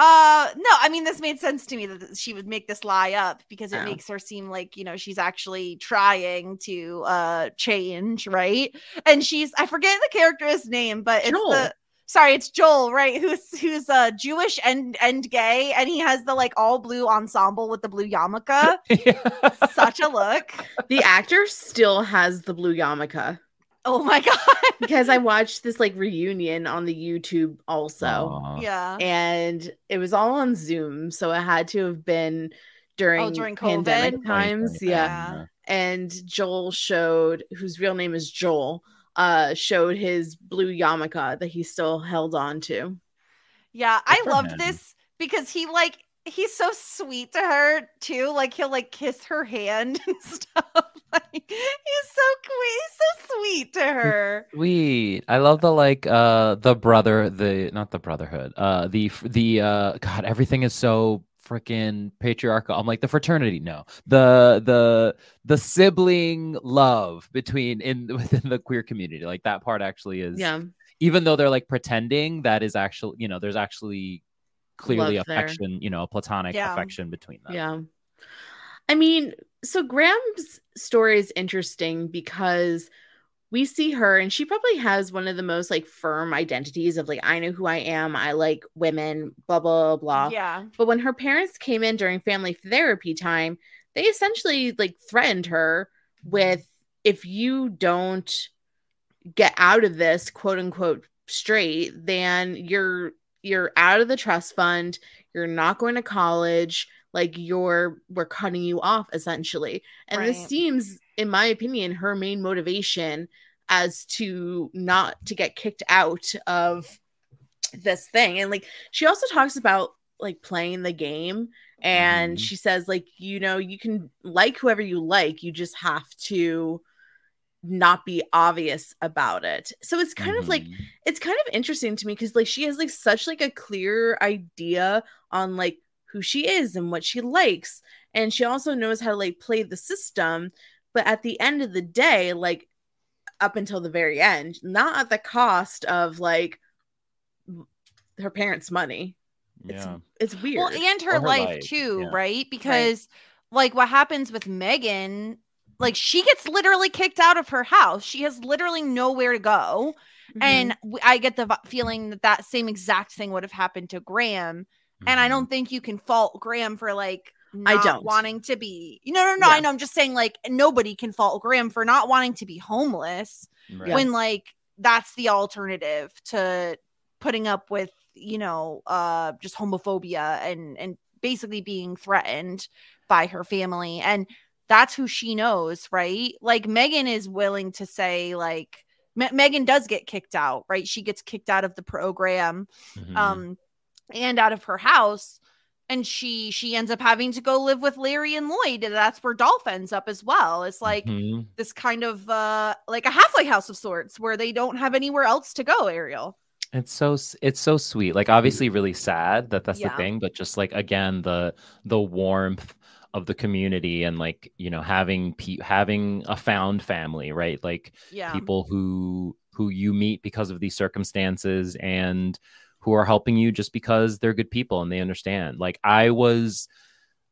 Uh, no, I mean, this made sense to me that she would make this lie up because it oh. makes her seem like, you know, she's actually trying to uh, change, right? And she's, I forget the character's name, but it's Joel. the, sorry, it's Joel, right? Who's who's uh, Jewish and, and gay, and he has the, like, all blue ensemble with the blue yarmulke. Yeah. Such a look. The actor still has the blue yarmulke. Oh my god! Because I watched this like reunion on the YouTube also, Aww. yeah, and it was all on Zoom, so it had to have been during, oh, during COVID. pandemic times, oh, yeah. yeah. And Joel showed, whose real name is Joel, uh, showed his blue yarmulke that he still held on to. Yeah, I loved him. This because he like he's so sweet to her too. Like he'll like kiss her hand and stuff. Like, he's so he's so sweet to her. Sweet. I love the like uh the brother the not the brotherhood uh the the uh God everything is so freaking patriarchal. I'm like the fraternity no the the the sibling love between in within the queer community like that part actually is yeah even though they're like pretending that is actually you know there's actually clearly love affection there. you know platonic yeah. affection between them yeah. I mean, so Graham's story is interesting because we see her and she probably has one of the most like firm identities of like, I know who I am. I like women, blah, blah, blah. Yeah. But when her parents came in during family therapy time, they essentially like threatened her with, if you don't get out of this quote unquote straight, then you're, you're out of the trust fund. You're not going to college. Like you're, we're cutting you off essentially. And right. this seems, in my opinion, her main motivation as to not to get kicked out of this thing. And like, she also talks about like playing the game and mm-hmm. she says like, you know, you can like whoever you like, you just have to not be obvious about it. So it's kind mm-hmm. of like, it's kind of interesting to me because like, she has like such like a clear idea on like, who she is and what she likes. And she also knows how to like play the system. But at the end of the day, like up until the very end, not at the cost of like her parents' money. Yeah. It's, it's weird. Well, and her, her life, life too, yeah. right? Because right. like what happens with Megan, like she gets literally kicked out of her house. She has literally nowhere to go. Mm-hmm. And I get the feeling that that same exact thing would have happened to Graham. Mm-hmm. And I don't think you can fault Graham for like not I don't. wanting to be. No, no, no. Yeah. I know. I'm just saying, like, nobody can fault Graham for not wanting to be homeless right. when like that's the alternative to putting up with, you know, uh, just homophobia and and basically being threatened by her family. And that's who she knows, right? Like Megan is willing to say, like, Me- Megan does get kicked out, right? She gets kicked out of the program, mm-hmm. um, and out of her house. And she she ends up having to go live with Larry and Lloyd. And that's where Dolph ends up as well. It's like mm-hmm. this kind of uh, like a halfway house of sorts where they don't have anywhere else to go, Ariel. It's so it's so sweet. Like, obviously really sad that that's yeah. the thing. But just like, again, the the warmth of the community and like, you know, having pe- having a found family, right? Like yeah. people who who you meet because of these circumstances and who are helping you just because they're good people and they understand. Like I was,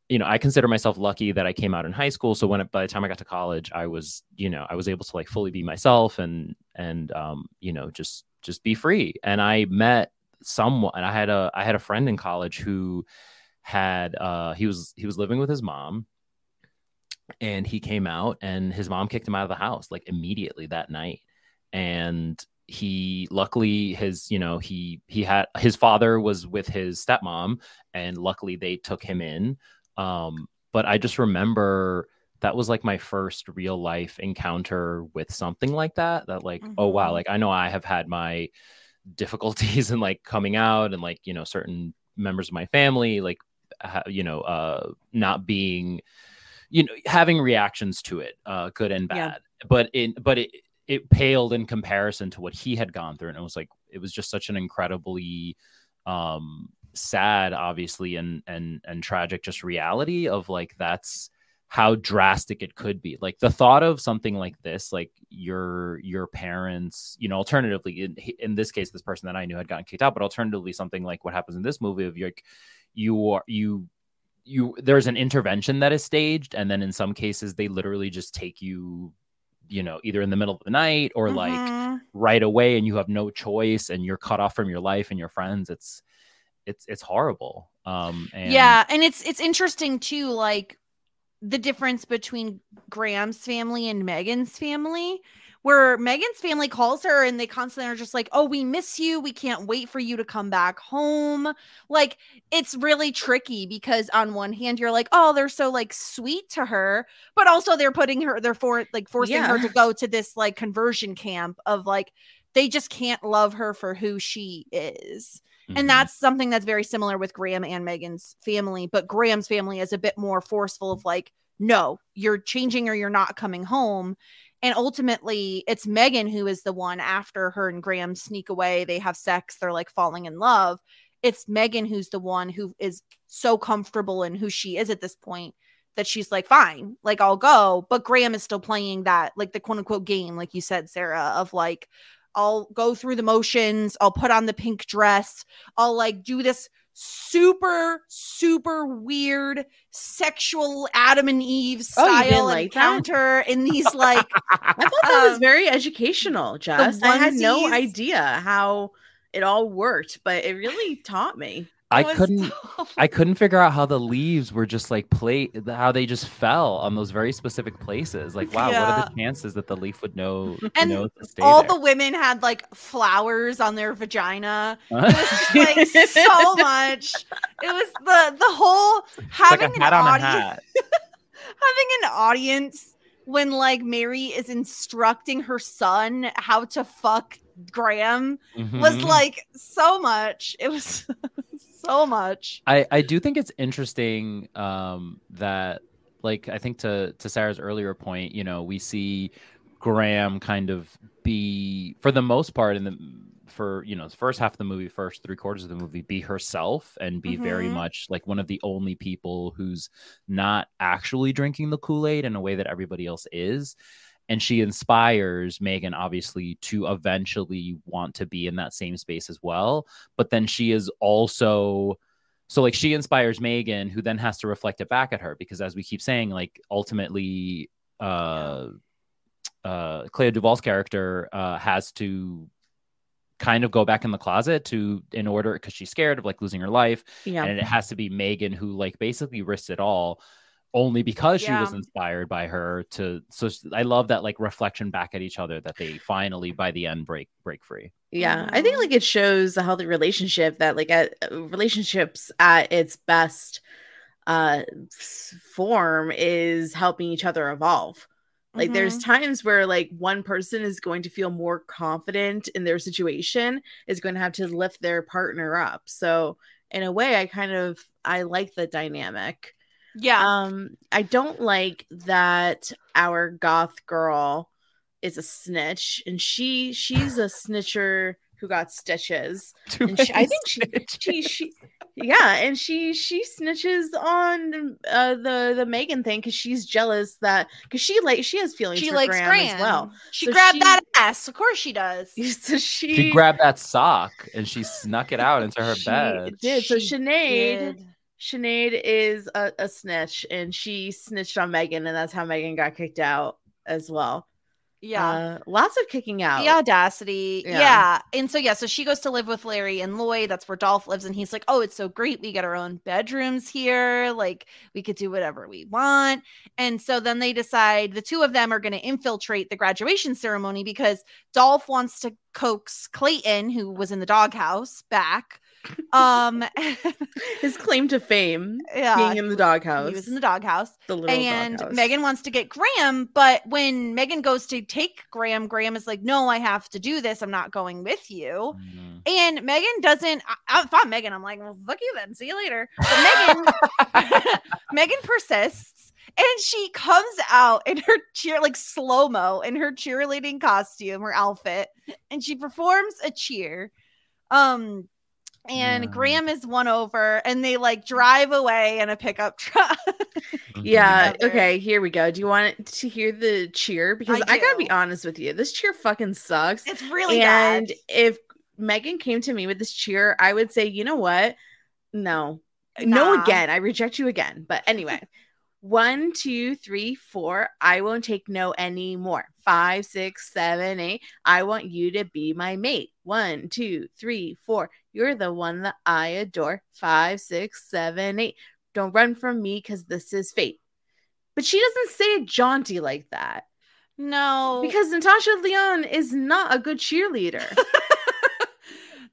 you know, I consider myself lucky that I came out in high school. So when it, by the time I got to college, I was, you know, I was able to like fully be myself and and um, you know, just just be free. And I met someone. I had a I had a friend in college who had uh, he was he was living with his mom. And he came out and his mom kicked him out of the house like immediately that night. And he luckily his you know he he had his father was with his stepmom and luckily they took him in, um but I just remember that was like my first real life encounter with something like that that like mm-hmm. oh wow, like I know I have had my difficulties in like coming out and like, you know, certain members of my family like ha- you know uh not being, you know, having reactions to it, uh good and bad, yeah. but it but it it paled in comparison to what he had gone through. And it was like, it was just such an incredibly um, sad, obviously, and, and, and tragic just reality of like, that's how drastic it could be. Like the thought of something like this, like your, your parents, you know, alternatively, in, in this case, this person that I knew had gotten kicked out, but alternatively, something like what happens in this movie of like, you are, you, you, there's an intervention that is staged. And then in some cases, they literally just take you, you know, either in the middle of the night or like mm-hmm. right away and you have no choice and you're cut off from your life and your friends. It's, it's, it's horrible. Um, and- yeah. And it's, it's interesting too, like the difference between Graham's family and Megan's family, where Megan's family calls her and they constantly are just like, oh, we miss you. We can't wait for you to come back home. Like it's really tricky because on one hand you're like, oh, they're so like sweet to her, but also they're putting her, they're for like forcing yeah. her to go to this like conversion camp of like, they just can't love her for who she is. Mm-hmm. And that's something that's very similar with Graham and Megan's family, but Graham's family is a bit more forceful of like, no, you're changing or you're not coming home. And ultimately, it's Megan who is the one after her and Graham sneak away. They have sex. They're like falling in love. It's Megan who's the one who is so comfortable in who she is at this point that she's like, fine, like I'll go. But Graham is still playing that, like the quote unquote game, like you said, Sarah, of like, I'll go through the motions. I'll put on the pink dress. I'll like do this super, super weird sexual Adam and Eve style oh, like encounter that? In these like. I thought that um, was very educational, Jess. I had no idea how it all worked, but it really taught me. I couldn't so... I couldn't figure out how the leaves were just like play how they just fell on those very specific places. Like, wow, yeah. what are the chances that the leaf would know? And know to stay all there? The women had like flowers on their vagina. Huh? It was just, like so much. It was the the whole having like an audience having an audience when like Mary is instructing her son how to fuck Graham mm-hmm. was like so much. It was so much. I, I do think it's interesting um, that, like, I think to, to Sarah's earlier point, you know, we see Graham kind of be, for the most part, in the for, you know, the first half of the movie, first three quarters of the movie, be herself and be mm-hmm. very much like one of the only people who's not actually drinking the Kool-Aid in a way that everybody else is. And she inspires Megan, obviously, to eventually want to be in that same space as well. But then she is also so like she inspires Megan, who then has to reflect it back at her, because as we keep saying, like ultimately, uh, uh, Clea Duvall's character uh, has to kind of go back in the closet to in order because she's scared of like losing her life. Yeah. And it has to be Megan who like basically risks it all only because yeah. she was inspired by her to. So I love that like reflection back at each other that they finally by the end break break free. Yeah, I think like it shows a healthy relationship that like at relationships at its best uh form is helping each other evolve. Like mm-hmm. there's times where like one person is going to feel more confident in their situation, is going to have to lift their partner up. So in a way, I kind of I like the dynamic. Yeah. Um, I don't like that our goth girl is a snitch, and she she's a snitcher who got stitches. And she, I think she, she she yeah, and she she snitches on uh, the the Megan thing because she's jealous that because she like she has feelings. She for likes Graham, Graham as well. She so grabbed she, that ass, of course she does. So she, she grabbed that sock and she snuck it out into her she bed. Did so she Sinead. Did. Sinead is a, a snitch, and she snitched on Megan, and that's how Megan got kicked out as well. Yeah. Uh, lots of kicking out. The audacity. Yeah. yeah. And so, yeah, so she goes to live with Larry and Lloyd. That's where Dolph lives. And he's like, oh, it's so great. We get our own bedrooms here. Like, we could do whatever we want. And so then they decide the two of them are going to infiltrate the graduation ceremony because Dolph wants to coax Clayton, who was in the doghouse, back. um his claim to fame yeah being in the doghouse he was in the doghouse the little and doghouse. Megan wants to get Graham, but when Megan goes to take Graham Graham is like, no, I have to do this, I'm not going with you. Mm-hmm. And Megan doesn't I, I thought Megan I'm like, well, fuck you then, see you later. But Megan Megan persists. And she comes out in her cheer, like slow-mo, in her cheerleading costume, her outfit, and she performs a cheer. um And yeah. Graham is won over, and they like drive away in a pickup truck. Yeah. Okay. Here we go. Do you want to hear the cheer? Because I, I gotta be honest with you, this cheer fucking sucks. It's really and bad. If Megan came to me with this cheer, I would say, you know what? No, nah. no again. I reject you again. But anyway, one, two, three, four. I won't take no anymore. Five, six, seven, eight. I want you to be my mate. One, two, three, four. You're the one that I adore. Five, six, seven, eight. Don't run from me because this is fate. But she doesn't say it jaunty like that. No. Because Natasha Lyonne is not a good cheerleader.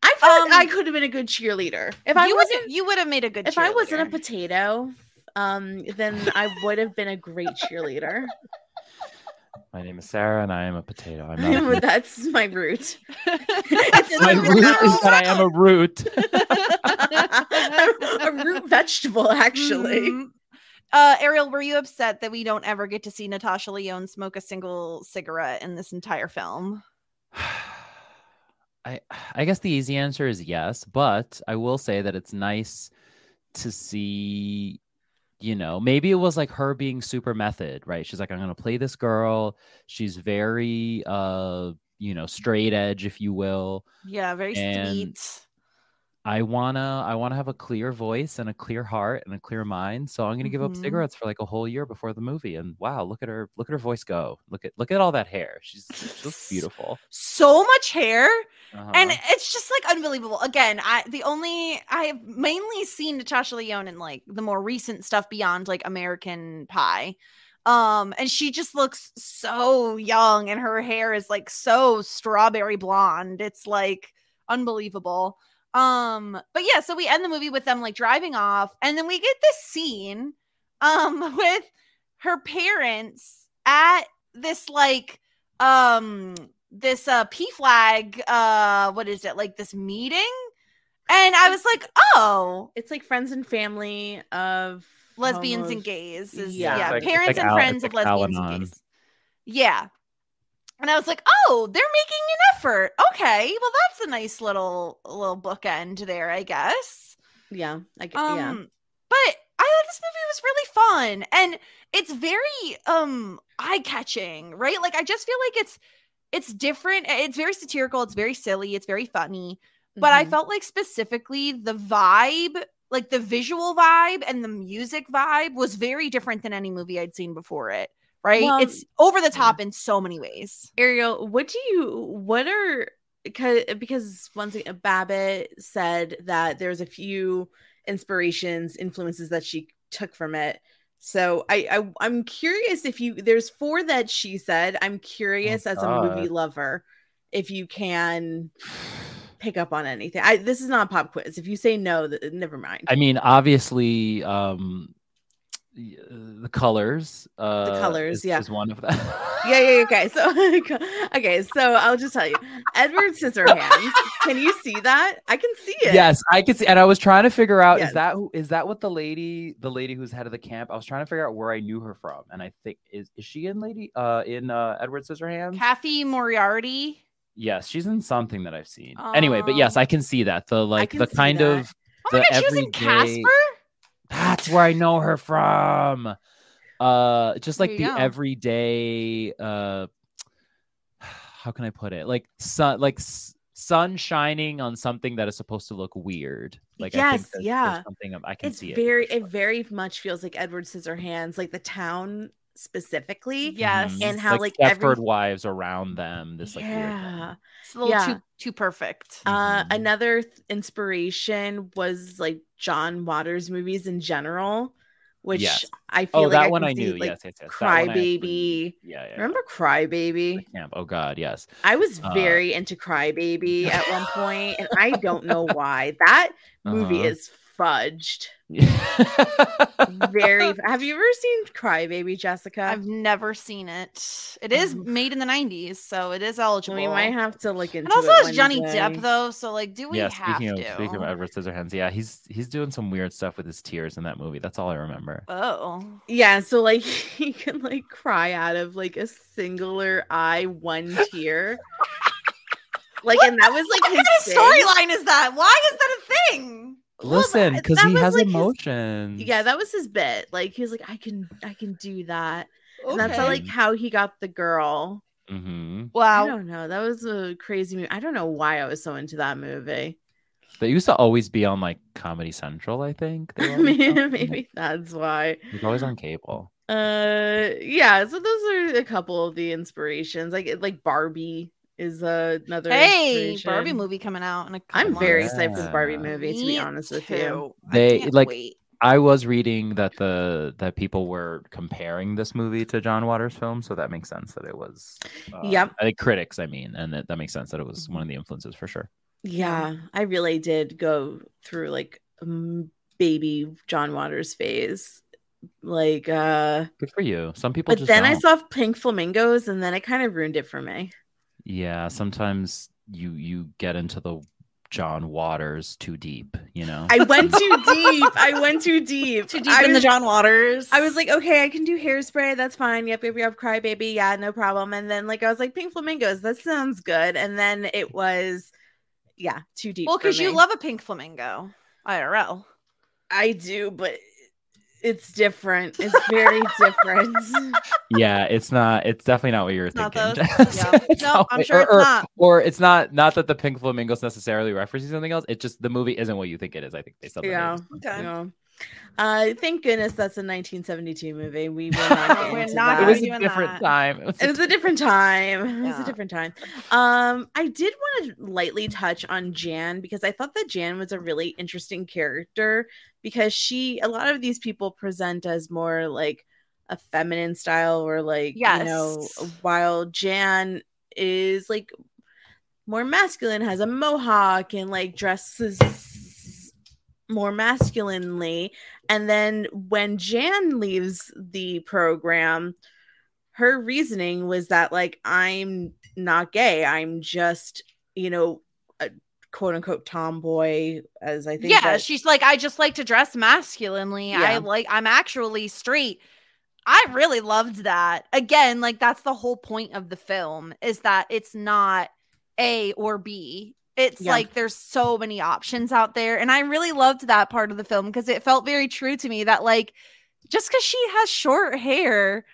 I feel um, like I could have been a good cheerleader. If I wasn't, you would have made a good cheerleader. If I wasn't a potato, um, then I would have been a great cheerleader. My name is Sarah, and I am a potato. I'm not a That's my root. My root is that I am a root. a, a root vegetable, actually. Mm-hmm. Uh, Ariel, were you upset that we don't ever get to see Natasha Lyonne smoke a single cigarette in this entire film? I, I guess the easy answer is yes, but I will say that it's nice to see... You know, maybe it was like her being super method, right? She's like, I'm going to play this girl. She's very, uh, you know, straight edge, if you will. Yeah, very and sweet. I want to I wanna have a clear voice and a clear heart and a clear mind. So I'm going to mm-hmm. give up cigarettes for like a whole year before the movie. And wow, look at her. Look at her voice go. Look at look at all that hair. She's she looks beautiful. So much hair. Uh-huh. And it's just like unbelievable. Again, I the only I have mainly seen Natasha Lyonne in like the more recent stuff beyond like American Pie. Um, and she just looks so young, and her hair is like so strawberry blonde. It's like unbelievable. Um, but yeah, so we end the movie with them like driving off, and then we get this scene um with her parents at this like um this uh P flag uh what is it like this meeting, and I was like, oh, it's like friends and family of lesbians almost, and gays is, yeah, yeah. Like, parents like and Al- friends of like lesbians Al-Anon. And gays yeah and I was like, oh, they're making an effort. Okay, well, that's a nice little little bookend there, I guess. Yeah, I guess, um, yeah. But I thought this movie was really fun, and it's very um eye-catching, right? Like, I just feel like it's it's different. It's very satirical. It's very silly. It's very funny. But mm-hmm. I felt like specifically the vibe, like the visual vibe and the music vibe, was very different than any movie I'd seen before it. Right? Well, it's over the top in so many ways. Ariel, what do you, what are because because once again, Babbitt said that there's a few inspirations, influences that she took from it. So I, I I'm curious if you there's four that she said. I'm curious oh, as a movie lover if you can pick up on anything. I this is not a pop quiz. If you say no, th- never mind. I mean, obviously, um, the colors. Uh, the colors, is, yeah, is one of them. yeah, yeah. Okay, so okay, so I'll just tell you, Edward Scissorhands. Can you see that? I can see it. Yes, I can see. And I was trying to figure out yes. is that who is that what the lady, the lady who's head of the camp? I was trying to figure out where I knew her from, and I think is is she in Lady uh in uh, Edward Scissorhands? Kathy Moriarty. Yes, she's in something that I've seen. Um, anyway, but yes, I can see that. The like the kind that. of the oh my God, everyday, she was in Casper? That's where I know her from. Uh just like the go. everyday uh how can I put it? Like sun like sun shining on something that is supposed to look weird. Like yes, I think there's, yeah. There's something I can it's see very, it. Very it very much feels like Edward Scissorhands, like the town specifically, yes, mm-hmm. and how like, like Stepford every... wives around them. This like yeah, weird it's a little yeah. too too perfect. Uh, mm-hmm. Another th- inspiration was like John Waters movies in general, which yes. I feel oh, like that I one I see, knew. Like, yes, yes, yes. Crybaby. Yeah, yeah, remember Crybaby? Oh God, yes. I was uh, very into Crybaby at one point, and I don't know why. That movie uh-huh. is fudged. Very. Have you ever seen Crybaby, Jessica? I've never seen it. It is made in the nineties, so it is eligible. We might have to look into it. And also, it it's Johnny day. Depp, though. So, like, do we yeah, have speaking to? Of, speaking of Edward Scissorhands, yeah, he's he's doing some weird stuff with his tears in that movie. That's all I remember. Oh, yeah. So, like, he can like cry out of like a singular eye, one tear. Like, what? And that was like what his kind of storyline is that? Why is that a thing? Listen, because well, he has like emotions. His, yeah, that was his bit. Like he was like, I can, I can do that, okay. And that's how, like how he got the girl. Mm-hmm. Wow, I don't know. That was a crazy movie. I don't know why I was so into that movie. They used to always be on like Comedy Central, I think. maybe, maybe that's why. It's always on cable. Uh, yeah. So those are a couple of the inspirations. Like, like Barbie. Is uh, another hey Barbie movie coming out? In a I'm very yeah. excited for the Barbie movie. To Me be honest too. with you, they I like. Wait. I was reading that the that people were comparing this movie to John Waters' film, so that makes sense that it was. Uh, yep. Like critics, I mean, and that, that makes sense that it was one of the influences for sure. Yeah, I really did go through like um, baby John Waters phase. Like, uh, good for you. Some people, but just then don't. I saw Pink Flamingos, and then it kind of ruined it for me. Yeah, sometimes you you get into the John Waters too deep, you know? I went too deep. I went too deep. Too deep I in was, the John Waters. I was like, okay, I can do Hairspray. That's fine. Yep, yep, yep. Crybaby. Yeah, no problem. And then like I was like, Pink Flamingos. That sounds good. And then it was, yeah, too deep. Well, because you love a Pink Flamingo, I R L. I do, but... It's different. It's very different. Yeah, it's not. It's definitely not what you're it's thinking. Yeah. No, I'm sure it's or, not. Or, or it's not. Not that the Pink Flamingos necessarily references something else. It just the movie isn't what you think it is. I think they said that. Yeah. Okay. Yeah. Uh, thank goodness that's a nineteen seventy-two movie. We were not. We're not it was a different that. time. It was, it was a different time. Yeah. It was a different time. Um, I did want to lightly touch on Jan because I thought that Jan was a really interesting character because she, a lot of these people present as more like a feminine style or like, yes. you know, while Jan is like more masculine, has a mohawk and like dresses more masculinely. And then when Jan leaves the program, her reasoning was that like, I'm not gay. I'm just, you know, a quote unquote tomboy, as I think. Yeah. That... She's like, I just like to dress masculinely. Yeah. I like, I'm actually straight. I really loved that. Again, like that's the whole point of the film is that it's not A or B. It's yeah. like there's so many options out there. And I really loved that part of the film because it felt very true to me that like just because she has short hair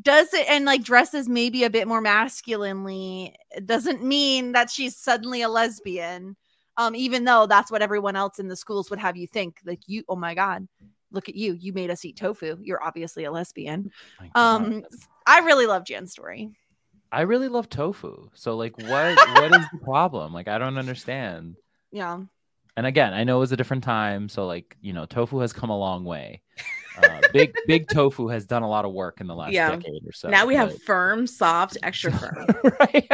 does it and like dresses maybe a bit more masculinely doesn't mean that she's suddenly a lesbian. Um, even though that's what everyone else in the schools would have you think. Like you, oh my God, look at you. You made us eat tofu. You're obviously a lesbian. Um, I really love Jan's story. I really love tofu. So like, what what is the problem? Like, I don't understand. Yeah. And again, I know it was a different time. So like, you know, tofu has come a long way. Uh, big big tofu has done a lot of work in the last yeah. decade or so. Now we have like, firm, soft, extra firm. Right?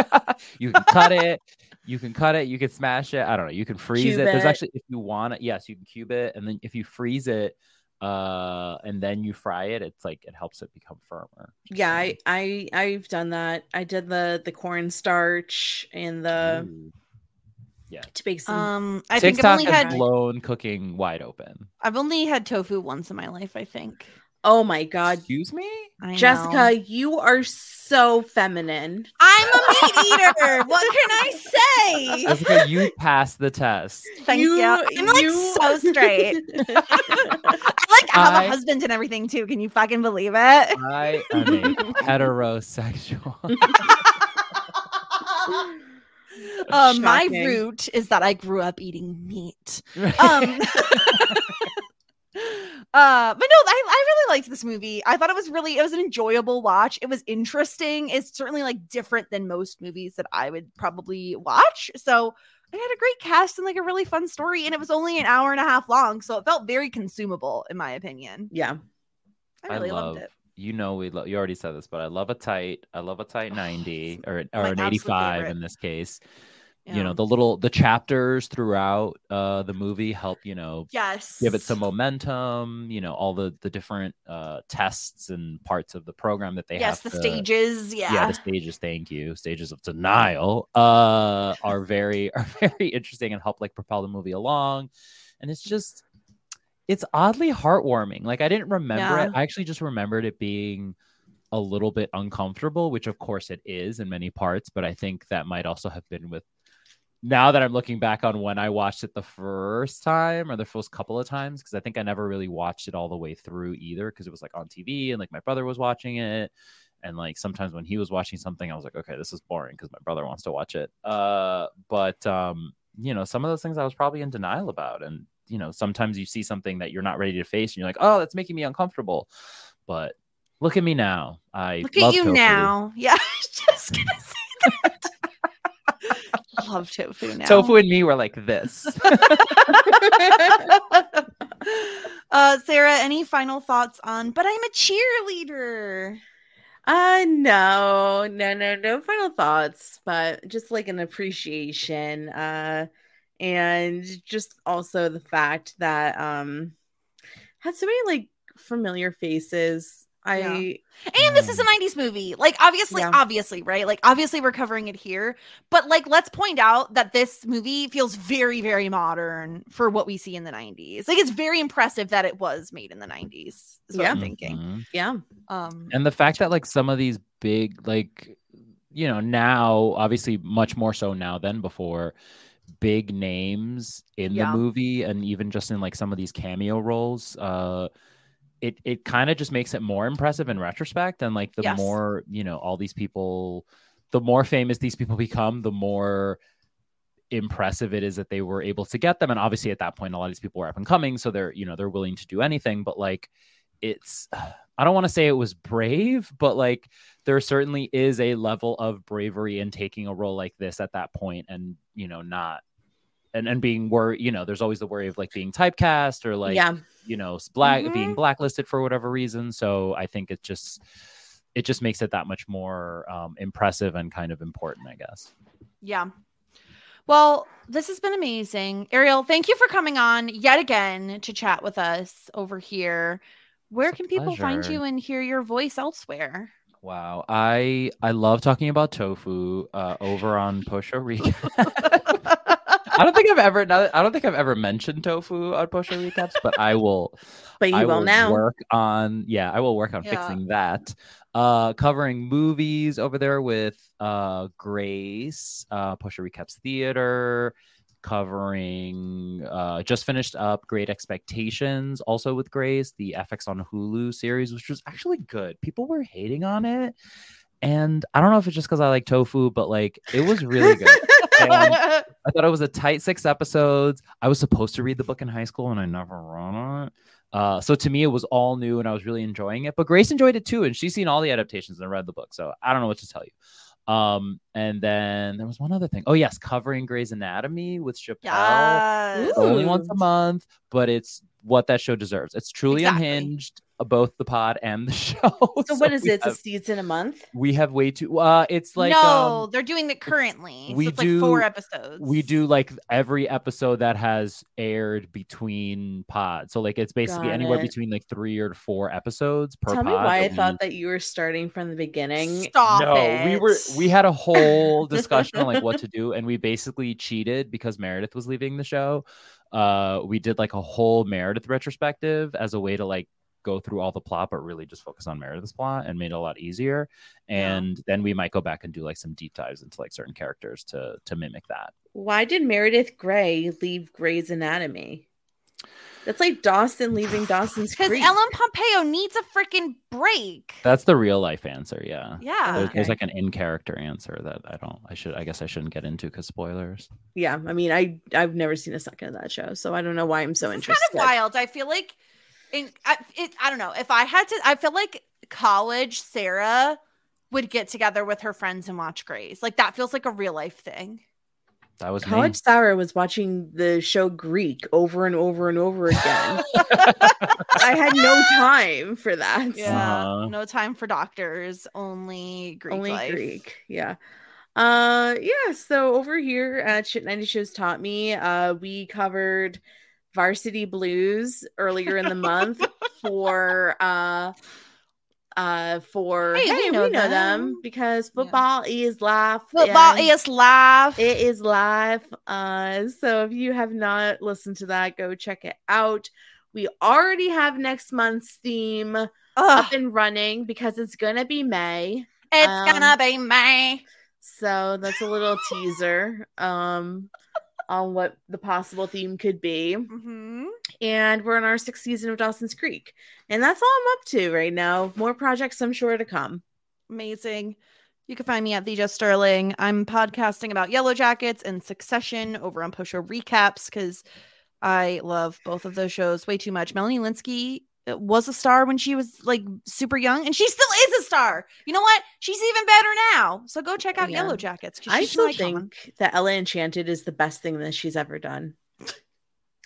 You can cut it. You can cut it. You can smash it. I don't know. You can freeze cube it. There's it. Actually, if you want it, yes, you can cube it. And then if you freeze it, uh, and then you fry it, it's like it helps it become firmer. Yeah, so. I, I I've done that. I did the the cornstarch and the. Ooh. Yeah. To bake some. Um, I TikTok think I've only had blown cooking wide open. I've only had tofu once in my life, I think. Oh my god! Excuse me, I Jessica, know. You are so feminine. I'm a meat eater. What can I say? Jessica, you passed the test. Thank you. you. I'm like you... so straight. I like have I... a husband and everything too. Can you fucking believe it? I am a heterosexual. Uh, my root is that I grew up eating meat. Um, uh, but no, I, I really liked this movie. I thought it was really, it was an enjoyable watch. It was interesting. It's certainly like different than most movies that I would probably watch. So it had a great cast and like a really fun story. And it was only an hour and a half long. So it felt very consumable in my opinion. Yeah. I really I love- loved it. You know, we love, you already said this, but I love a tight, I love a tight ninety or, or an eighty-five favorite. In this case, yeah. You know, the little, the chapters throughout uh, the movie help, you know, yes. give it some momentum, you know, all the, the different uh, tests and parts of the program that they yes, have. Yes, the to, stages. Yeah. Yeah, the stages. Thank you. Stages of denial uh, are very, are very interesting and help like propel the movie along. And it's just, it's oddly heartwarming. Like I didn't remember yeah. it. I actually just remembered it being a little bit uncomfortable, which of course it is in many parts, but I think that might also have been with now that I'm looking back on when I watched it the first time or the first couple of times, because I think I never really watched it all the way through either because it was like on T V and like my brother was watching it. And like sometimes when he was watching something, I was like, okay, this is boring because my brother wants to watch it. Uh, but, um, you know, some of those things I was probably in denial about. And you know, sometimes you see something that you're not ready to face and you're like, oh, that's making me uncomfortable. But look at me now. I look love at you tofu. Now. Yeah, I was just going to say that. I love tofu now. Tofu and me were like this. uh, Sarah, any final thoughts on, but I'm a cheerleader? Uh, no, no, no, no final thoughts, but just like an appreciation. Uh, And just also the fact that um had so many like familiar faces. I yeah. And this is a nineties movie. Like obviously, yeah. obviously, right? Like obviously we're covering it here. But like let's point out that this movie feels very, very modern for what we see in the nineties. Like it's very impressive that it was made in the nineties, is what yeah. I'm thinking. Mm-hmm. Yeah. Um and the fact that like some of these big, like, you know, now obviously much more so now than before. Big names in yeah. the movie and even just in like some of these cameo roles uh it it kind of just makes it more impressive in retrospect and like the yes. more you know all these people the more famous these people become the more impressive it is that they were able to get them and obviously at that point a lot of these people were up and coming so they're you know they're willing to do anything but like it's I don't want to say it was brave but like there certainly is a level of bravery in taking a role like this at that point and you know not and and being worried you know there's always the worry of like being typecast or like yeah. you know black mm-hmm. being blacklisted for whatever reason so I think it just it just makes it that much more um, impressive and kind of important I guess yeah. Well, this has been amazing. Ariel, thank you for coming on yet again to chat with us over here. Where it's can people find you and hear your voice elsewhere? Wow. I I love talking about tofu uh, over on Post Show Recaps. I don't think I've ever I don't think I've ever mentioned tofu on Post Show Recaps, but I will But you I will, will now work on yeah, I will work on yeah. fixing that. Uh, covering movies over there with uh, Grace, uh, Post Show Recaps Theater, covering uh, just finished up Great Expectations, also with Grace, the F X on Hulu series, which was actually good. People were hating on it. And I don't know if it's just because I like tofu, but like it was really good. And I thought it was a tight six episodes. I was supposed to read the book in high school and I never read it. Uh, so to me, it was all new and I was really enjoying it. But Grace enjoyed it, too. And she's seen all the adaptations and read the book. So I don't know what to tell you. Um, and then there was one other thing. Oh, yes, covering Grey's Anatomy with Chappelle. Yes. Only once a month, but it's what that show deserves. It's truly exactly. unhinged, uh, both the pod and the show. So, so what is it? It's a season a month? We have way too... Uh, it's like... No, um, they're doing it currently. We so it's do, like four episodes. We do like every episode that has aired between pods. So like it's basically Got anywhere it. between like three or four episodes per Tell pod. Tell me why I we... thought that you were starting from the beginning. Stop no, it. we were. We had a whole discussion on like what to do, and we basically cheated because Meredith was leaving the show. Uh, we did like a whole Meredith retrospective as a way to like go through all the plot, but really just focus on Meredith's plot, and made it a lot easier. And yeah. then we might go back and do like some deep dives into like certain characters to to mimic that. Why did Meredith Grey leave Grey's Anatomy? That's like Dawson leaving Dawson's Creek. Because Ellen Pompeo needs a freaking break. That's the real life answer, yeah. Yeah. There's, okay. there's like an in-character answer that I don't, I should, I guess I shouldn't get into because spoilers. Yeah, I mean, I, I've never seen a second of that show, so I don't know why I'm so this interested. It's kind of wild. I feel like, in, I, it, I don't know, if I had to, I feel like college Sarah would get together with her friends and watch Grey's. Like that feels like a real life thing. That was college me. Sarah was watching the show Greek over and over and over again. I had no time for that. Yeah, uh, no time for doctors. Only Greek. Only life. Greek. Yeah. Uh, yeah. So over here at Shit ninety Shows Taught Me, uh, we covered Varsity Blues earlier in the month for uh, uh, for hey, hey we, know, we know them. them because football yeah. is life. Football is life. It is life. Uh, so if you have not listened to that, go check it out. We already have next month's theme Ugh. up and running because it's gonna be May. It's um, gonna be May. So that's a little teaser um on what the possible theme could be. Mm-hmm. And we're in our sixth season of Dawson's Creek. And that's all I'm up to right now. More projects, I'm sure, to come. Amazing. You can find me at the Jess Sterling. I'm podcasting about Yellowjackets and Succession over on Post Show Recaps because I love both of those shows way too much. Melanie Lynskey was a star when she was like super young, and she still is a star. You know what? She's even better now. So go check out yeah. Yellowjackets. I still think one. that Ella Enchanted is the best thing that she's ever done.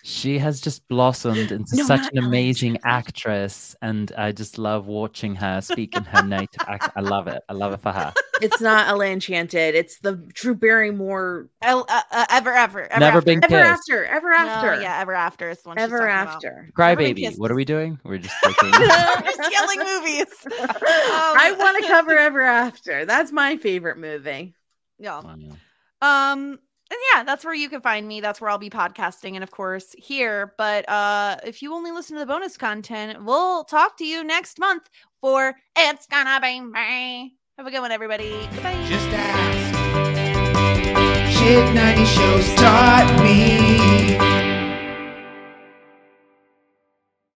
She has just blossomed into no, such an amazing actress, and I just love watching her speak in her native accent. I love it. I love it for her. It's not Ella Enchanted. It's the Drew Barrymore. El, uh, uh, ever, ever, ever, never after. been kissed. Ever after, ever after. No, yeah, ever after is the one. Ever after. Crybaby. What are we doing? We're just, We're just yelling movies. Um, I want to cover Ever After. That's my favorite movie. Yeah. Oh, yeah. Um. And yeah, that's where you can find me. That's where I'll be podcasting. And of course here, but uh, if you only listen to the bonus content, we'll talk to you next month for It's Gonna Be Me. Have a good one, everybody. Bye. Just ask. Shit ninety Shows Taught Me.